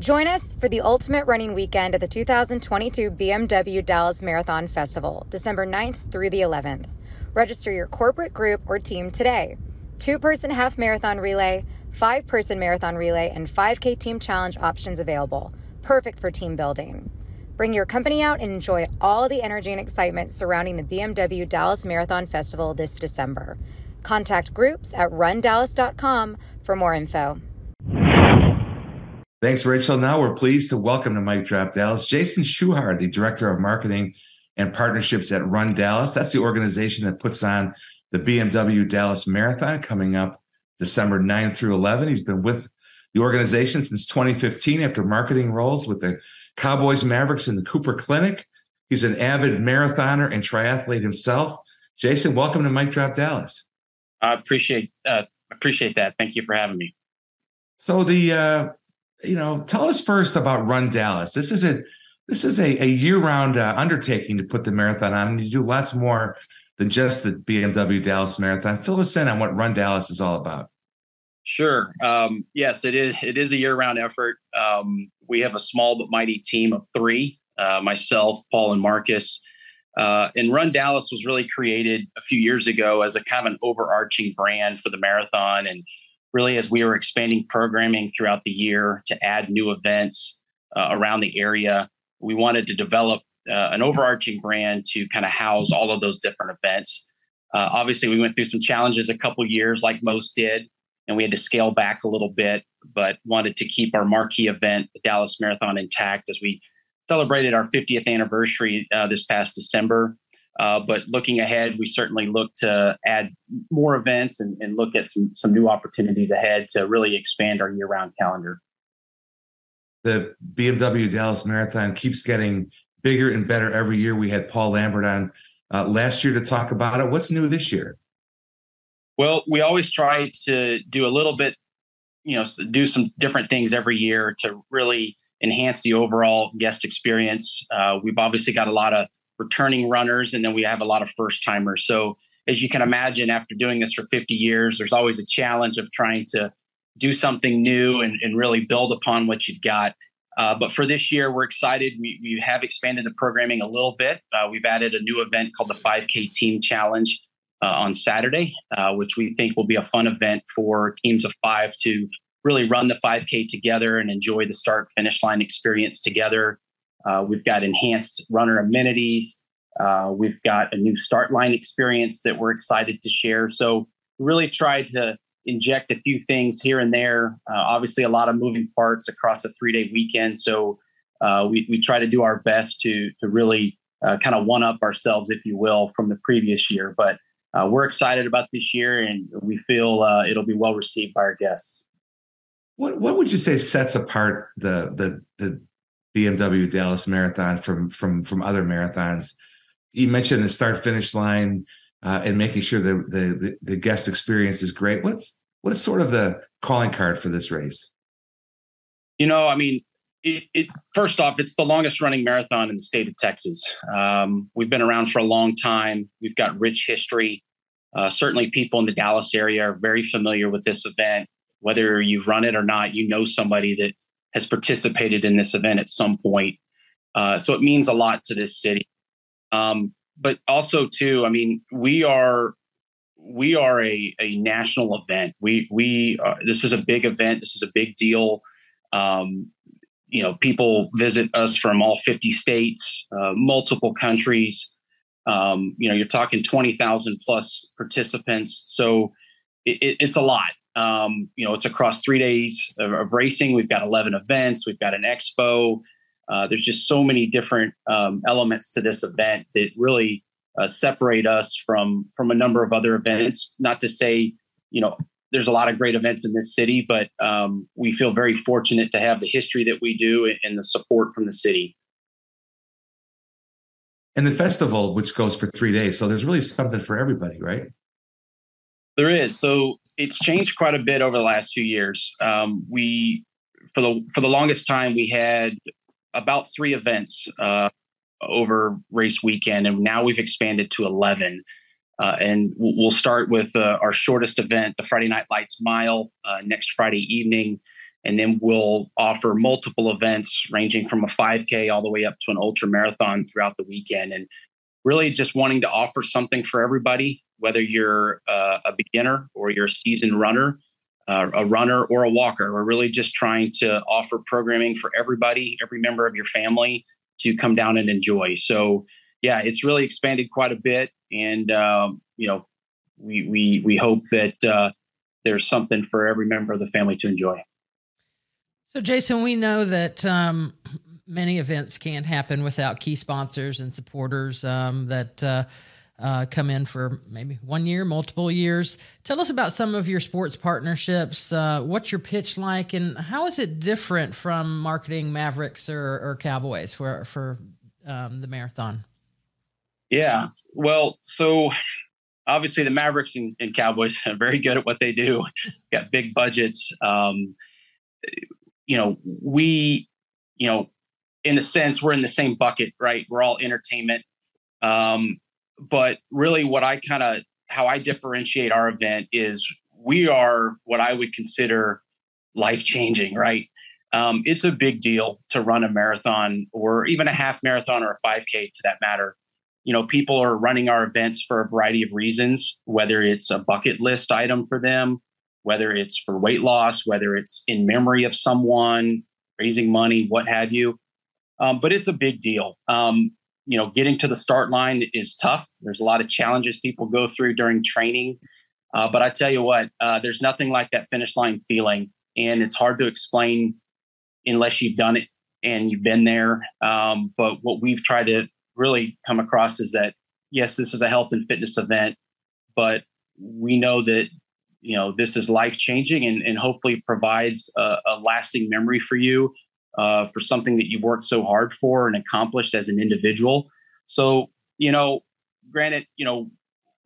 Join us for the ultimate running weekend at the two thousand twenty-two B M W Dallas Marathon Festival, December ninth through the eleventh. Register your corporate group or team today. Two-person half marathon relay, five-person marathon relay, and five K team challenge options available. Perfect for team building. Bring your company out and enjoy all the energy and excitement surrounding the B M W Dallas Marathon Festival this December. Contact groups at run dallas dot com for more info. Thanks, Rachel. Now we're pleased to welcome to Mic Drop Dallas, Jason Schuchard, the Director of Marketing and Partnerships at Run Dallas. That's the organization that puts on the B M W Dallas Marathon coming up December ninth through eleventh. He's been with the organization since twenty fifteen after marketing roles with the Cowboys, Mavericks, and the Cooper Clinic. He's an avid marathoner and triathlete himself. Jason, welcome to Mic Drop Dallas. I appreciate uh, appreciate that. Thank you for having me. So the uh, you know, tell us first about Run Dallas. This is a this is a, a year-round uh, undertaking to put the marathon on, and you do lots more than just the B M W Dallas Marathon. Fill us in on what Run Dallas is all about. Sure. Um, yes, it is. It is a year-round effort. Um, we have a small but mighty team of three: uh, myself, Paul, and Marcus. Uh, and Run Dallas was really created a few years ago as a kind of an overarching brand for the marathon. And really, as we were expanding programming throughout the year to add new events uh, around the area, we wanted to develop uh, an overarching brand to kind of house all of those different events. Uh, obviously, we went through some challenges a couple years like most did, and we had to scale back a little bit, but wanted to keep our marquee event, the Dallas Marathon, intact as we celebrated our fiftieth anniversary uh, this past December. Uh, but looking ahead, we certainly look to add more events and, and look at some, some new opportunities ahead to really expand our year-round calendar. The B M W Dallas Marathon keeps getting bigger and better every year. We had Paul Lambert on uh, last year to talk about it. What's new this year? Well, we always try to do a little bit, you know, do some different things every year to really enhance the overall guest experience. Uh, we've obviously got a lot of returning runners, and then we have a lot of first timers. So as you can imagine, after doing this for fifty years, there's always a challenge of trying to do something new and, and really build upon what you've got. Uh, but for this year, we're excited. We, we have expanded the programming a little bit. Uh, we've added a new event called the five K Team Challenge uh, on Saturday, uh, which we think will be a fun event for teams of five to really run the five K together and enjoy the start finish line experience together. Uh, we've got enhanced runner amenities. Uh, we've got a new start line experience that we're excited to share. So really tried to inject a few things here and there. Uh, obviously, a lot of moving parts across a three-day weekend. So uh, we, we try to do our best to, to really uh, kind of one-up ourselves, if you will, from the previous year. But uh, we're excited about this year, and we feel uh, it'll be well received by our guests. What what would you say sets apart the the the B M W Dallas Marathon from from from other marathons? You mentioned the start finish line uh, and making sure the, the the guest experience is great. What's what's sort of the calling card for this race? You know, I mean, it, it first off, it's the longest running marathon in the state of Texas. Um, we've been around for a long time. We've got rich history. Uh, certainly, people in the Dallas area are very familiar with this event. Whether you've run it or not, you know somebody that has participated in this event at some point. Uh, so it means a lot to this city. Um, but also, too, I mean, we are we are a, a national event. We we are, this is a big event. This is a big deal. Um, you know, people visit us from all fifty states, uh, multiple countries. Um, you know, you're talking twenty thousand plus participants. So it, it, it's a lot. Um, you know, it's across three days of, of racing. We've got eleven events. We've got an expo. Uh, there's just so many different um, elements to this event that really uh, separate us from from a number of other events. Not to say, you know, there's a lot of great events in this city, but um, we feel very fortunate to have the history that we do and the support from the city. And the festival, which goes for three days. So there's really something for everybody, right? There is. So it's changed quite a bit over the last few years. Um, we, for the for the longest time, we had about three events uh, over race weekend, and now we've expanded to eleven. Uh, and we'll start with uh, our shortest event, the Friday Night Lights Mile, uh, next Friday evening, and then we'll offer multiple events ranging from a five K all the way up to an ultra marathon throughout the weekend, and really just wanting to offer something for everybody. Whether you're uh, a beginner or you're a seasoned runner, uh, a runner or a walker, we're really just trying to offer programming for everybody, every member of your family to come down and enjoy. So, yeah, it's really expanded quite a bit. And, um, you know, we we we hope that uh, there's something for every member of the family to enjoy. So, Jason, we know that um, many events can't happen without key sponsors and supporters um, that uh, uh, come in for maybe one year, multiple years. Tell us about some of your sports partnerships. Uh, what's your pitch like, and how is it different from marketing Mavericks or, or Cowboys for for um, the marathon? Yeah, well, so obviously the Mavericks and, and Cowboys are very good at what they do. Got big budgets. Um, you know, we, you know, in a sense, we're in the same bucket, right? We're all entertainment. Um, but really what I kind of, how I differentiate our event is we are what I would consider life-changing, right? Um, it's a big deal to run a marathon or even a half marathon or a five K to that matter. You know, people are running our events for a variety of reasons, whether it's a bucket list item for them, whether it's for weight loss, whether it's in memory of someone, raising money, what have you. Um, but it's a big deal. Um, you know, getting to the start line is tough. There's a lot of challenges people go through during training. Uh, but I tell you what, uh, there's nothing like that finish line feeling. And it's hard to explain unless you've done it and you've been there. Um, but what we've tried to really come across is that, yes, this is a health and fitness event, but we know that, you know, this is life-changing and, and hopefully provides a, a lasting memory for you, uh, for something that you worked so hard for and accomplished as an individual. So, you know, granted, you know,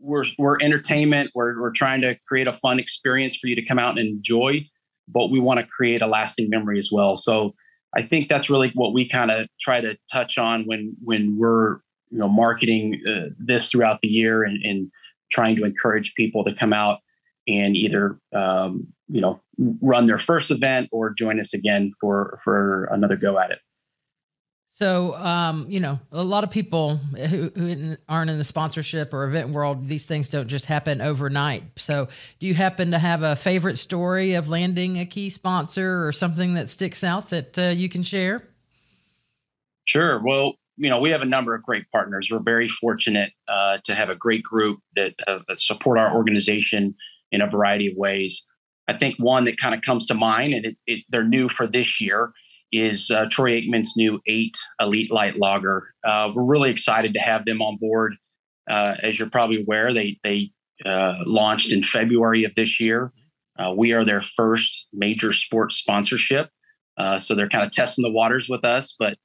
we're, we're entertainment, we're, we're trying to create a fun experience for you to come out and enjoy, but we want to create a lasting memory as well. So I think that's really what we kind of try to touch on when when we're, you know, marketing uh, this throughout the year and, and trying to encourage people to come out and either, um, you know, run their first event or join us again for for another go at it. So, um, you know, a lot of people who, who aren't in the sponsorship or event world, these things don't just happen overnight. So do you happen to have a favorite story of landing a key sponsor or something that sticks out that uh, you can share? Sure. Well, you know, we have a number of great partners. We're very fortunate uh, to have a great group that, uh, that support our organization in a variety of ways. I think one that kind of comes to mind, and it, it, they're new for this year, is uh, Troy Aikman's new eight Elite Light Lager. Uh, we're really excited to have them on board. Uh, as you're probably aware, they they uh, launched in February of this year. Uh, we are their first major sports sponsorship. Uh, so they're kind of testing the waters with us, but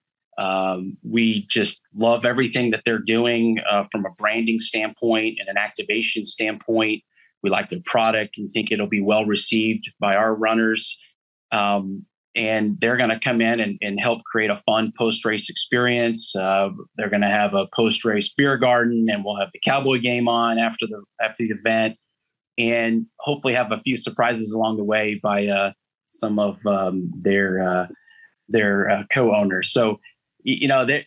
um, we just love everything that they're doing uh, from a branding standpoint and an activation standpoint. We like their product and think it'll be well received by our runners. Um, And they're going to come in and, and help create a fun post-race experience. Uh, they're going to have a post-race beer garden, and we'll have the Cowboy game on after the after the event, and hopefully have a few surprises along the way by uh, some of um, their uh, their uh, co-owners. So, you know, that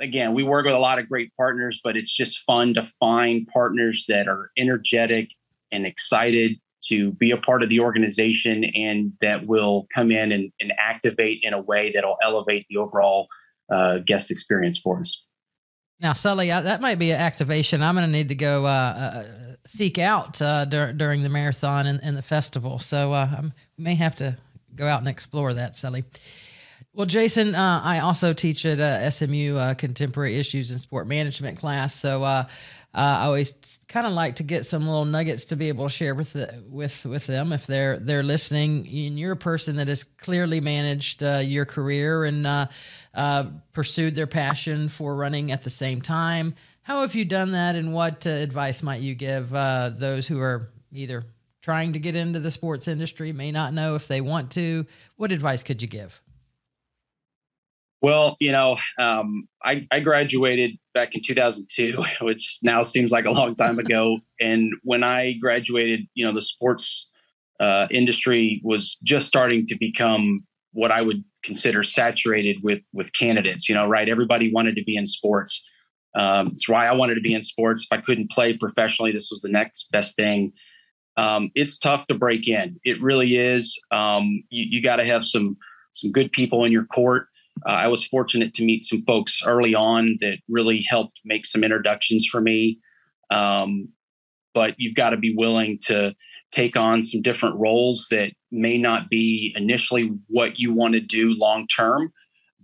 again, we work with a lot of great partners, but it's just fun to find partners that are energetic and excited to be a part of the organization and that will come in and, and activate in a way that'll elevate the overall uh, guest experience for us. Now, Sully, I, that might be an activation I'm going to need to go uh, uh, seek out uh, dur- during the marathon and, and the festival. So uh, I may have to go out and explore that, Sully. Well, Jason, uh, I also teach at uh, S M U uh, Contemporary Issues in Sport Management class. So uh, uh, I always kind of like to get some little nuggets to be able to share with the, with with them if they're they're listening. And you're a person that has clearly managed uh, your career and uh, uh, pursued their passion for running at the same time. How have you done that, and what uh, advice might you give uh, those who are either trying to get into the sports industry, may not know if they want to? What advice could you give? Well, you know, um, I, I graduated back in two thousand two, which now seems like a long time ago. And when I graduated, you know, the sports uh, industry was just starting to become what I would consider saturated with with candidates, you know, right? Everybody wanted to be in sports. Um, it's why I wanted to be in sports. If I couldn't play professionally, this was the next best thing. Um, it's tough to break in. It really is. Um, you you got to have some some good people in your court. Uh, I was fortunate to meet some folks early on that really helped make some introductions for me. Um, but you've got to be willing to take on some different roles that may not be initially what you want to do long term,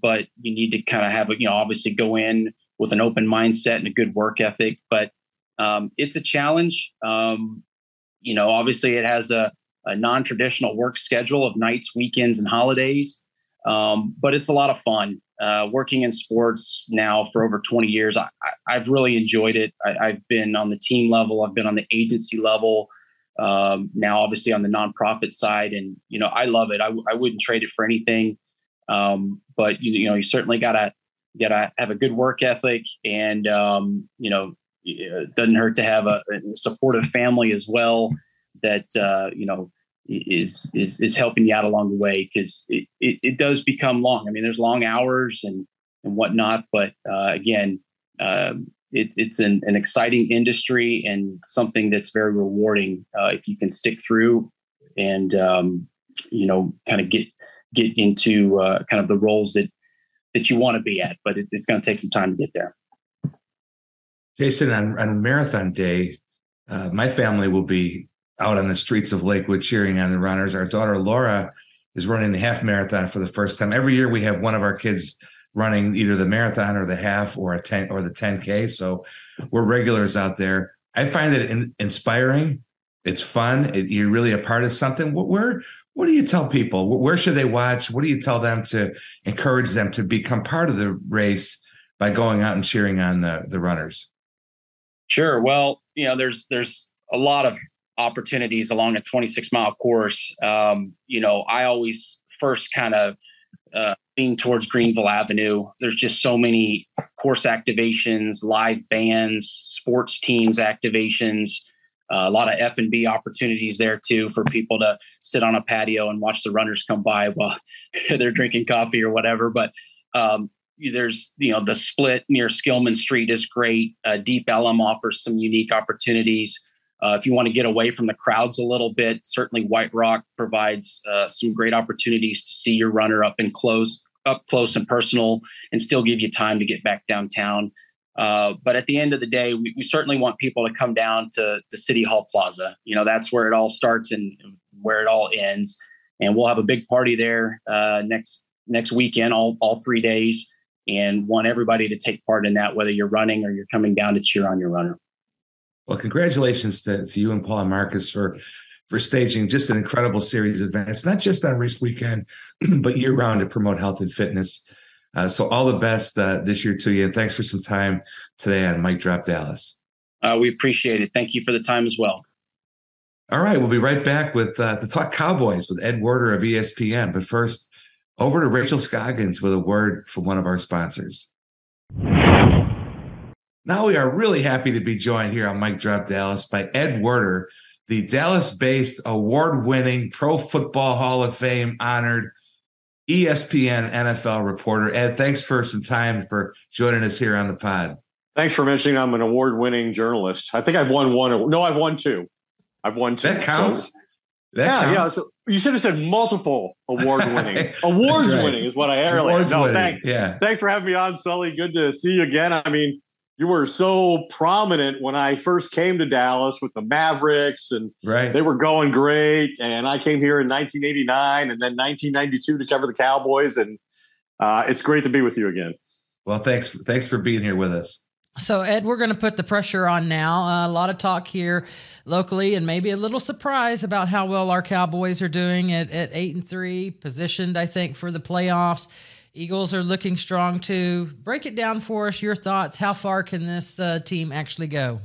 but you need to kind of have, you know, obviously go in with an open mindset and a good work ethic. But Um, it's a challenge. Um, you know, obviously it has a, a non-traditional work schedule of nights, weekends, and holidays. Um, but it's a lot of fun. Uh, working in sports now for over twenty years, I, I, I've really enjoyed it. I, I've been on the team level. I've been on the agency level. Um, now, obviously, on the nonprofit side, and you know, I love it. I, I wouldn't trade it for anything. Um, but you, you know, you certainly gotta gotta have a good work ethic, and um, you know, it doesn't hurt to have a, a supportive family as well. That uh, you know. Is, is is helping you out along the way, because it, it, it does become long. I mean, there's long hours and, and whatnot, but uh, again, um, it, it's an, an exciting industry and something that's very rewarding uh, if you can stick through and, um, you know, kind of get get into uh, kind of the roles that, that you want to be at, but it, it's going to take some time to get there. Jason, on, on marathon day, uh, my family will be out on the streets of Lakewood cheering on the runners. Our daughter, Laura, is running the half marathon for the first time. Every year we have one of our kids running either the marathon or the half or a ten or the ten K. So we're regulars out there. I find it in- inspiring. It's fun. It, you're really a part of something. Where, what do you tell people? Where should they watch? What do you tell them to encourage them to become part of the race by going out and cheering on the, the runners? Sure. Well, you know, there's, there's a lot of opportunities along a twenty-six mile course. Um, you know, I always first kind of uh, lean towards Greenville Avenue. There's just so many course activations, live bands, sports teams activations, uh, a lot of F and B opportunities there too, for people to sit on a patio and watch the runners come by while they're drinking coffee or whatever. But um, there's, you know, the split near Skillman Street is great. Uh, Deep Ellum offers some unique opportunities. Uh, if you want to get away from the crowds a little bit, certainly White Rock provides uh, some great opportunities to see your runner up and close, up close and personal, and still give you time to get back downtown. Uh, but at the end of the day, we, we certainly want people to come down to the City Hall Plaza. You know, that's where it all starts and where it all ends. And we'll have a big party there uh, next next weekend, all all three days, and want everybody to take part in that, whether you're running or you're coming down to cheer on your runner. Well, congratulations to, to you and Paul and Marcus for, for staging just an incredible series of events, not just on race weekend, but year round to promote health and fitness. Uh, so all the best uh, this year to you. And thanks for some time today on Mic Drop Dallas. Uh, we appreciate it. Thank you for the time as well. All right. We'll be right back with uh, to talk Cowboys with Ed Werder of E S P N. But first, over to Rachel Scoggins with a word from one of our sponsors. Now we are really happy to be joined here on Mic Drop Dallas by Ed Werder, the Dallas-based award-winning Pro Football Hall of Fame honored E S P N N F L reporter. Ed, thanks for some time for joining us here on the pod. Thanks for mentioning I'm an award-winning journalist. I think I've won one. No, I've won two. I've won two. That counts. So, that yeah, counts. Yeah. So you should have said multiple award-winning. Awards-winning right. is what I earlier. No, thanks. Yeah. Thanks for having me on, Sully. Good to see you again. I mean, you were so prominent when I first came to Dallas with the Mavericks, and right. they were going great. And I came here in nineteen eighty-nine and then nineteen ninety-two to cover the Cowboys. And uh, it's great to be with you again. Well, thanks. Thanks for being here with us. So, Ed, we're going to put the pressure on now. Uh, a lot of talk here locally and maybe a little surprise about how well our Cowboys are doing at, at eight and three, positioned, I think, for the playoffs. Eagles are looking strong too. Break it down for us, your thoughts. How far can this uh, team actually go?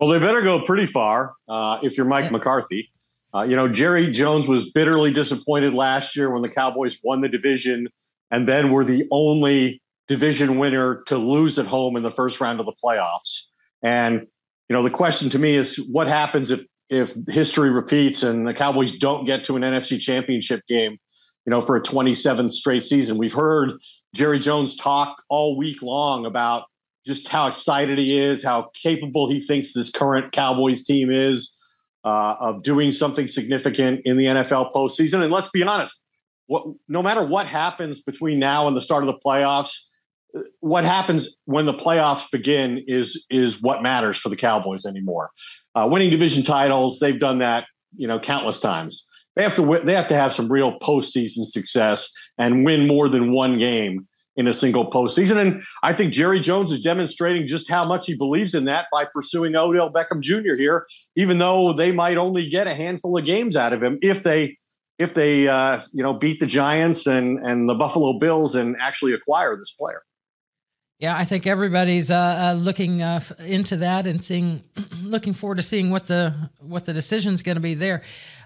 Well, they better go pretty far uh, if you're Mike yeah. McCarthy. Uh, you know, Jerry Jones was bitterly disappointed last year when the Cowboys won the division and then were the only division winner to lose at home in the first round of the playoffs. And, you know, the question to me is what happens if, if history repeats and the Cowboys don't get to an N F C championship game, you know, for a twenty-seventh straight season. We've heard Jerry Jones talk all week long about just how excited he is, how capable he thinks this current Cowboys team is uh, of doing something significant in the N F L postseason. And let's be honest, what, no matter what happens between now and the start of the playoffs, what happens when the playoffs begin is, is what matters for the Cowboys anymore. Uh, winning division titles, they've done that, you know, countless times. They have to they have to have some real postseason success and win more than one game in a single postseason. And I think Jerry Jones is demonstrating just how much he believes in that by pursuing Odell Beckham Junior here, even though they might only get a handful of games out of him if they if they uh, you know, beat the Giants and and the Buffalo Bills and actually acquire this player. Yeah, I think everybody's uh, uh, looking uh, into that and seeing, looking forward to seeing what the what the decision's going to be there.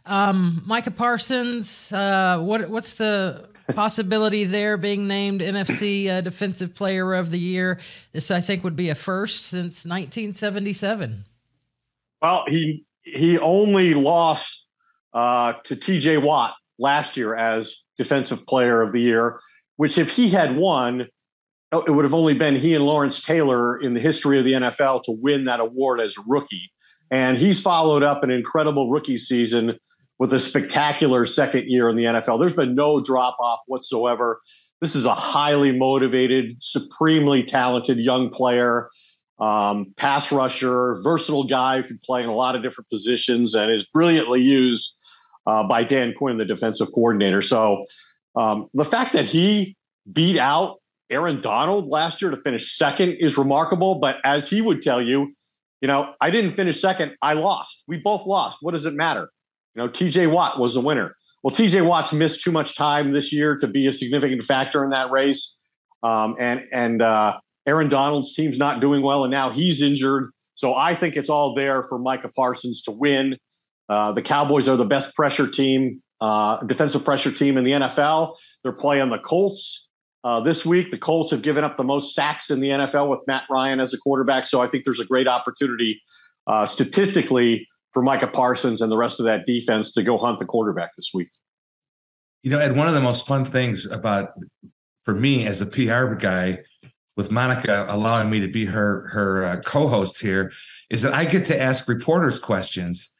Um, Micah Parsons, uh, what what's the possibility there being named N F C uh, Defensive Player of the Year? This, I think, would be a first since nineteen seventy-seven. Well, he he only lost uh, to T J. Watt last year as Defensive Player of the Year, which if he had won, it would have only been he and Lawrence Taylor in the history of the N F L to win that award as a rookie. And he's followed up an incredible rookie season with a spectacular second year in the N F L. There's been no drop off whatsoever. This is a highly motivated, supremely talented young player, um, pass rusher, versatile guy who can play in a lot of different positions and is brilliantly used uh, by Dan Quinn, the defensive coordinator. So um, the fact that he beat out Aaron Donald last year to finish second is remarkable. But as he would tell you, you know, I didn't finish second. I lost. We both lost. What does it matter? You know, T J. Watt was the winner. Well, T J. Watt's missed too much time this year to be a significant factor in that race. Um, and and uh, Aaron Donald's team's not doing well, and now he's injured. So I think it's all there for Micah Parsons to win. Uh, the Cowboys are the best pressure team, uh, defensive pressure team in the N F L. They're playing the Colts. Uh, this week, the Colts have given up the most sacks in the N F L with Matt Ryan as a quarterback. So I think there's a great opportunity uh, statistically for Micah Parsons and the rest of that defense to go hunt the quarterback this week. You know, Ed, one of the most fun things about, for me as a P R guy, with Monica allowing me to be her, her uh, co-host here, is that I get to ask reporters questions.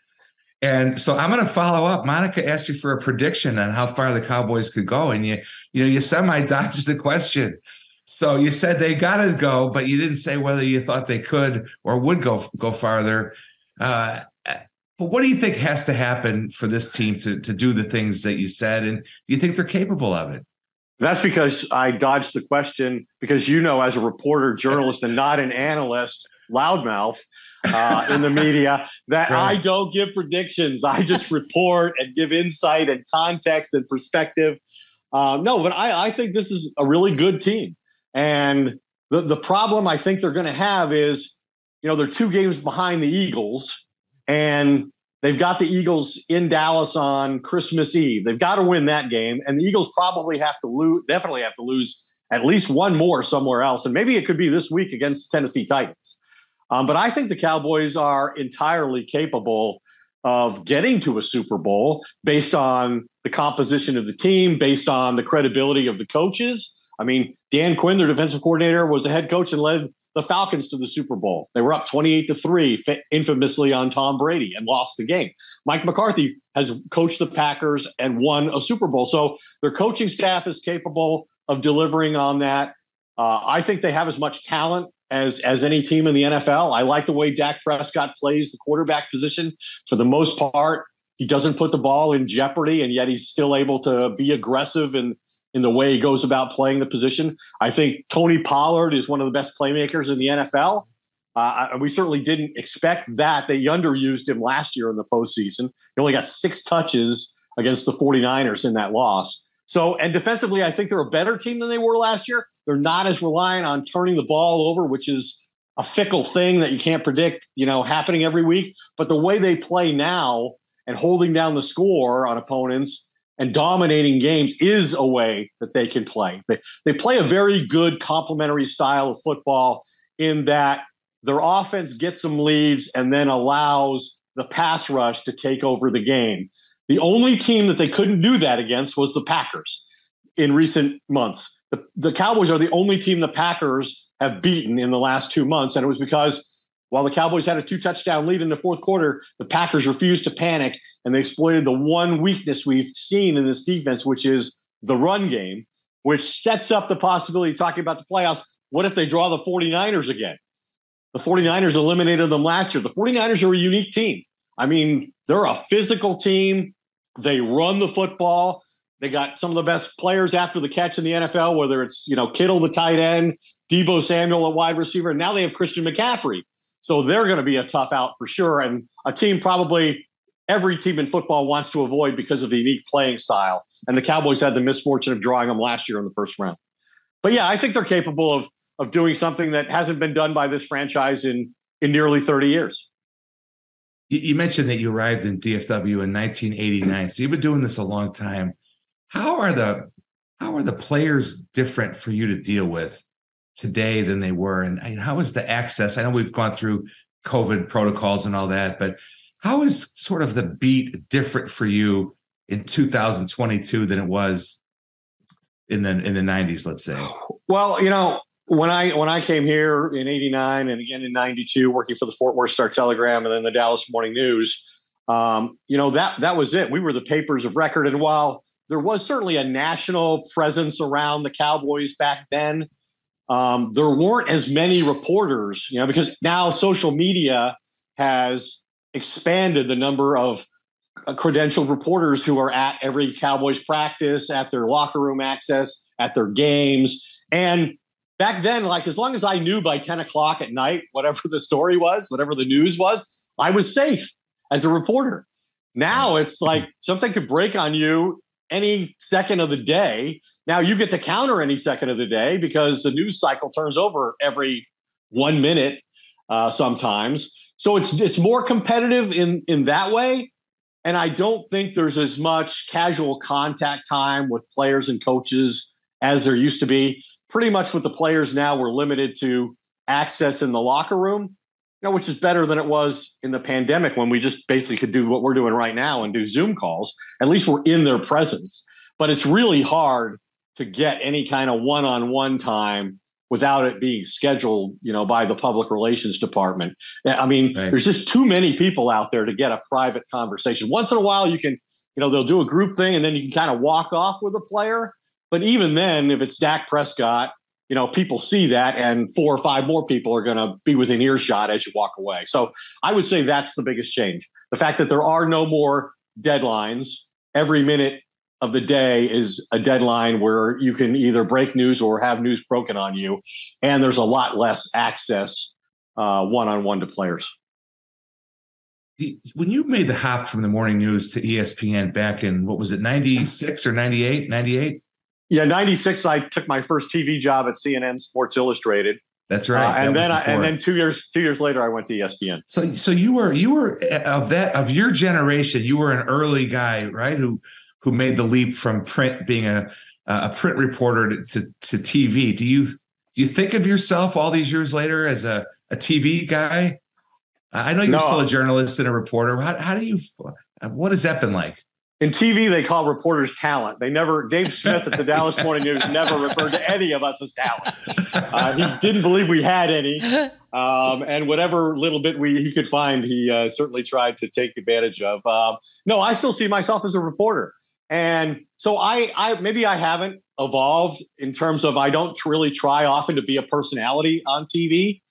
And so I'm going to follow up. Monica asked you for a prediction on how far the Cowboys could go. And you, you know, you semi dodged the question. So you said they got to go, but you didn't say whether you thought they could or would go, go farther. Uh, but what do you think has to happen for this team to, to do the things that you said? And do you think they're capable of it? That's because I dodged the question because, you know, as a reporter, journalist, and not an analyst, loudmouth uh, in the media that right. I don't give predictions. I just report and give insight and context and perspective. Uh, no, but I, I think this is a really good team. And the, the problem I think they're going to have is, you know, they're two games behind the Eagles and they've got the Eagles in Dallas on Christmas Eve. They've got to win that game. And the Eagles probably have to lose, definitely have to lose at least one more somewhere else. And maybe it could be this week against the Tennessee Titans. Um, but I think the Cowboys are entirely capable of getting to a Super Bowl based on the composition of the team, based on the credibility of the coaches. I mean, Dan Quinn, their defensive coordinator, was a head coach and led the Falcons to the Super Bowl. They were up twenty-eight to three, infamously on Tom Brady, and lost the game. Mike McCarthy has coached the Packers and won a Super Bowl. So their coaching staff is capable of delivering on that. Uh, I think they have as much talent as as any team in the N F L. I like the way Dak Prescott plays the quarterback position. For the most part, he doesn't put the ball in jeopardy, and yet he's still able to be aggressive in, in the way he goes about playing the position. I think Tony Pollard is one of the best playmakers in the N F L. Uh, I, we certainly didn't expect that. They underused him last year in the postseason. He only got six touches against the forty-niners in that loss. So, and defensively, I think they're a better team than they were last year. They're not as reliant on turning the ball over, which is a fickle thing that you can't predict, you know, happening every week. But the way they play now and holding down the score on opponents and dominating games is a way that they can play. They, they play a very good complementary style of football in that their offense gets some leads and then allows the pass rush to take over the game. The only team that they couldn't do that against was the Packers in recent months. The, the Cowboys are the only team the Packers have beaten in the last two months. And it was because while the Cowboys had a two touchdown lead in the fourth quarter, the Packers refused to panic and they exploited the one weakness we've seen in this defense, which is the run game, which sets up the possibility, talking about the playoffs, what if they draw the forty-niners again? The forty-niners eliminated them last year. The forty-niners are a unique team. I mean, they're a physical team. They run the football. They got some of the best players after the catch in the N F L, whether it's, you know, Kittle, the tight end, Deebo Samuel, a wide receiver. And now they have Christian McCaffrey. So they're going to be a tough out for sure. And a team probably every team in football wants to avoid because of the unique playing style. And the Cowboys had the misfortune of drawing them last year in the first round. But yeah, I think they're capable of of doing something that hasn't been done by this franchise in in nearly thirty years. You mentioned that you arrived in D F W in nineteen eighty-nine. So you've been doing this a long time. How are the how are the players different for you to deal with today than they were? And how is the access? I know we've gone through COVID protocols and all that, but how is sort of the beat different for you in two thousand twenty-two than it was in the in the nineties, let's say? Well, you know, when I when I came here in eighty-nine and again in ninety-two, working for the Fort Worth Star-Telegram and then the Dallas Morning News, um, you know, that that was it. We were the papers of record. And while there was certainly a national presence around the Cowboys back then, um, there weren't as many reporters, you know, because now social media has expanded the number of credentialed reporters who are at every Cowboys practice, at their locker room access, at their games. And back then, like, as long as I knew by ten o'clock at night, whatever the story was, whatever the news was, I was safe as a reporter. Now it's like something could break on you any second of the day. Now you get to counter any second of the day because the news cycle turns over every one minute uh, sometimes. So it's it's more competitive in, in that way. And I don't think there's as much casual contact time with players and coaches as there used to be. Pretty much with the players now, we're limited to access in the locker room, you know, which is better than it was in the pandemic when we just basically could do what we're doing right now and do Zoom calls. At least we're in their presence. But it's really hard to get any kind of one-on-one time without it being scheduled, you know, by the public relations department. I mean, right. There's just too many people out there to get a private conversation. Once in a while, you can, you know, they'll do a group thing and then you can kind of walk off with a player. But even then, if it's Dak Prescott, you know, people see that and four or five more people are going to be within earshot as you walk away. So I would say that's the biggest change. The fact that there are no more deadlines. Every minute of the day is a deadline where you can either break news or have news broken on you. And there's a lot less access uh, one-on-one to players. When you made the hop from the Morning News to E S P N back in, what was it, ninety-six or ninety-eight, ninety-eight? Yeah, ninety-six. I took my first T V job at C N N Sports Illustrated. That's right. Uh, and that then, I, and then two years, two years later, I went to E S P N. So, so you were, you were of that of your generation. You were an early guy, right? Who, who made the leap from print, being a a print reporter to to, to T V. Do you do you think of yourself all these years later as a, a T V guy? I know you're no. still a journalist and a reporter. How how do you? What has that been like? In T V, they call reporters talent. They never, Dave Smith at the Dallas Morning News never referred to any of us as talent. Uh, he didn't believe we had any. Um, and whatever little bit we he could find, he uh, certainly tried to take advantage of. Um, no, I still see myself as a reporter. And so I, I maybe I haven't evolved in terms of I don't really try often to be a personality on T V,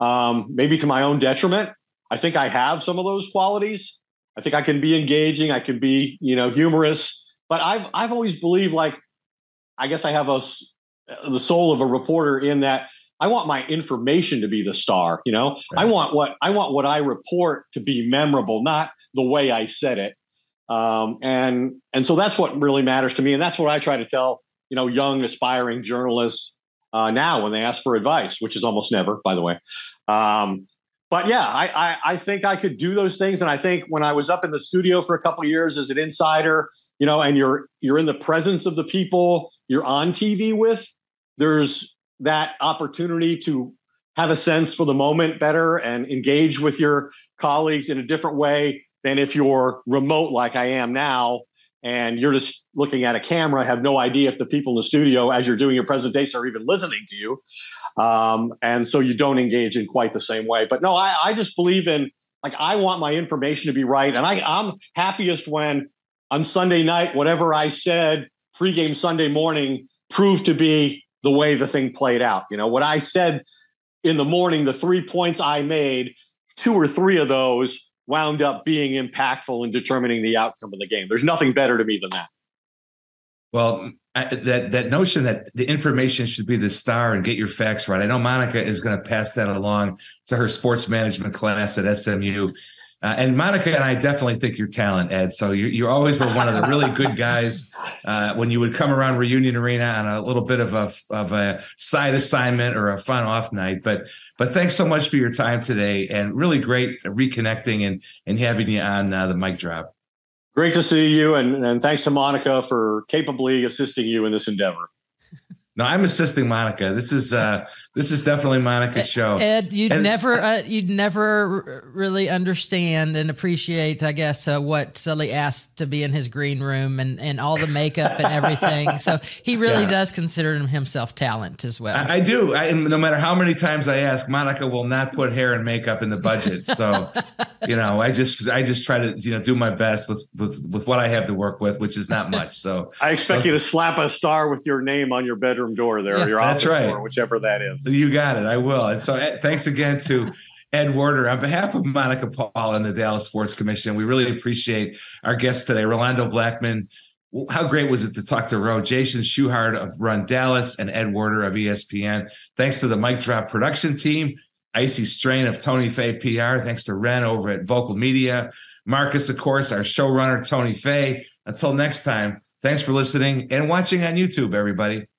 um, maybe to my own detriment. I think I have some of those qualities. I think I can be engaging. I can be, you know, humorous, but I've, I've always believed, like, I guess I have a, the soul of a reporter in that I want my information to be the star. You know, right. I want what, I want what I report to be memorable, not the way I said it. Um, and, and so that's what really matters to me. And that's what I try to tell, you know, young aspiring journalists uh, now when they ask for advice, which is almost never, by the way. Um, But yeah, I, I I think I could do those things. And I think when I was up in the studio for a couple of years as an insider, you know, and you're you're in the presence of the people you're on T V with, there's that opportunity to have a sense for the moment better and engage with your colleagues in a different way than if you're remote like I am now. And you're just looking at a camera, have no idea if the people in the studio as you're doing your presentation are even listening to you. Um, and so you don't engage in quite the same way. But no, I, I just believe in, like, I want my information to be right. And I, I'm happiest when on Sunday night, whatever I said pregame Sunday morning proved to be the way the thing played out. You know, what I said in the morning, the three points I made, two or three of those wound up being impactful in determining the outcome of the game. There's nothing better to me than that. Well, I, that that notion that the information should be the star and get your facts right. I know Monica is going to pass that along to her sports management class at S M U. Uh, and Monica and I definitely think you're talented, Ed. So you you always were one of the really good guys uh, when you would come around Reunion Arena on a little bit of a of a side assignment or a fun off night. But but thanks so much for your time today, and really great reconnecting and and having you on uh, the Mic Drop. Great to see you, and and thanks to Monica for capably assisting you in this endeavor. No, I'm assisting Monica. This is uh, this is definitely Monica's show. Ed, you'd and, never uh, you'd never really understand and appreciate, I guess, uh, what Sully asked to be in his green room and, and all the makeup and everything. So he really yeah. does consider himself talent as well. I, I do. I, no matter how many times I ask, Monica will not put hair and makeup in the budget. So, you know, I just I just try to you know do my best with with with what I have to work with, which is not much. So I expect so, you to slap a star with your name on your bedroom door there, yeah, or your office right. door, whichever that is. You got it. I will. And so Ed, thanks again to Ed Werder. On behalf of Monica Paul and the Dallas Sports Commission, we really appreciate our guests today. Rolando Blackman, how great was it to talk to Ro? Jason Schuchard of Run Dallas and Ed Werder of E S P N. Thanks to the Mic Drop production team, Icy Strain of Tony Fay P R. Thanks to Ren over at Vocal Media. Marcus, of course, our showrunner, Tony Fay. Until next time, thanks for listening and watching on YouTube, everybody.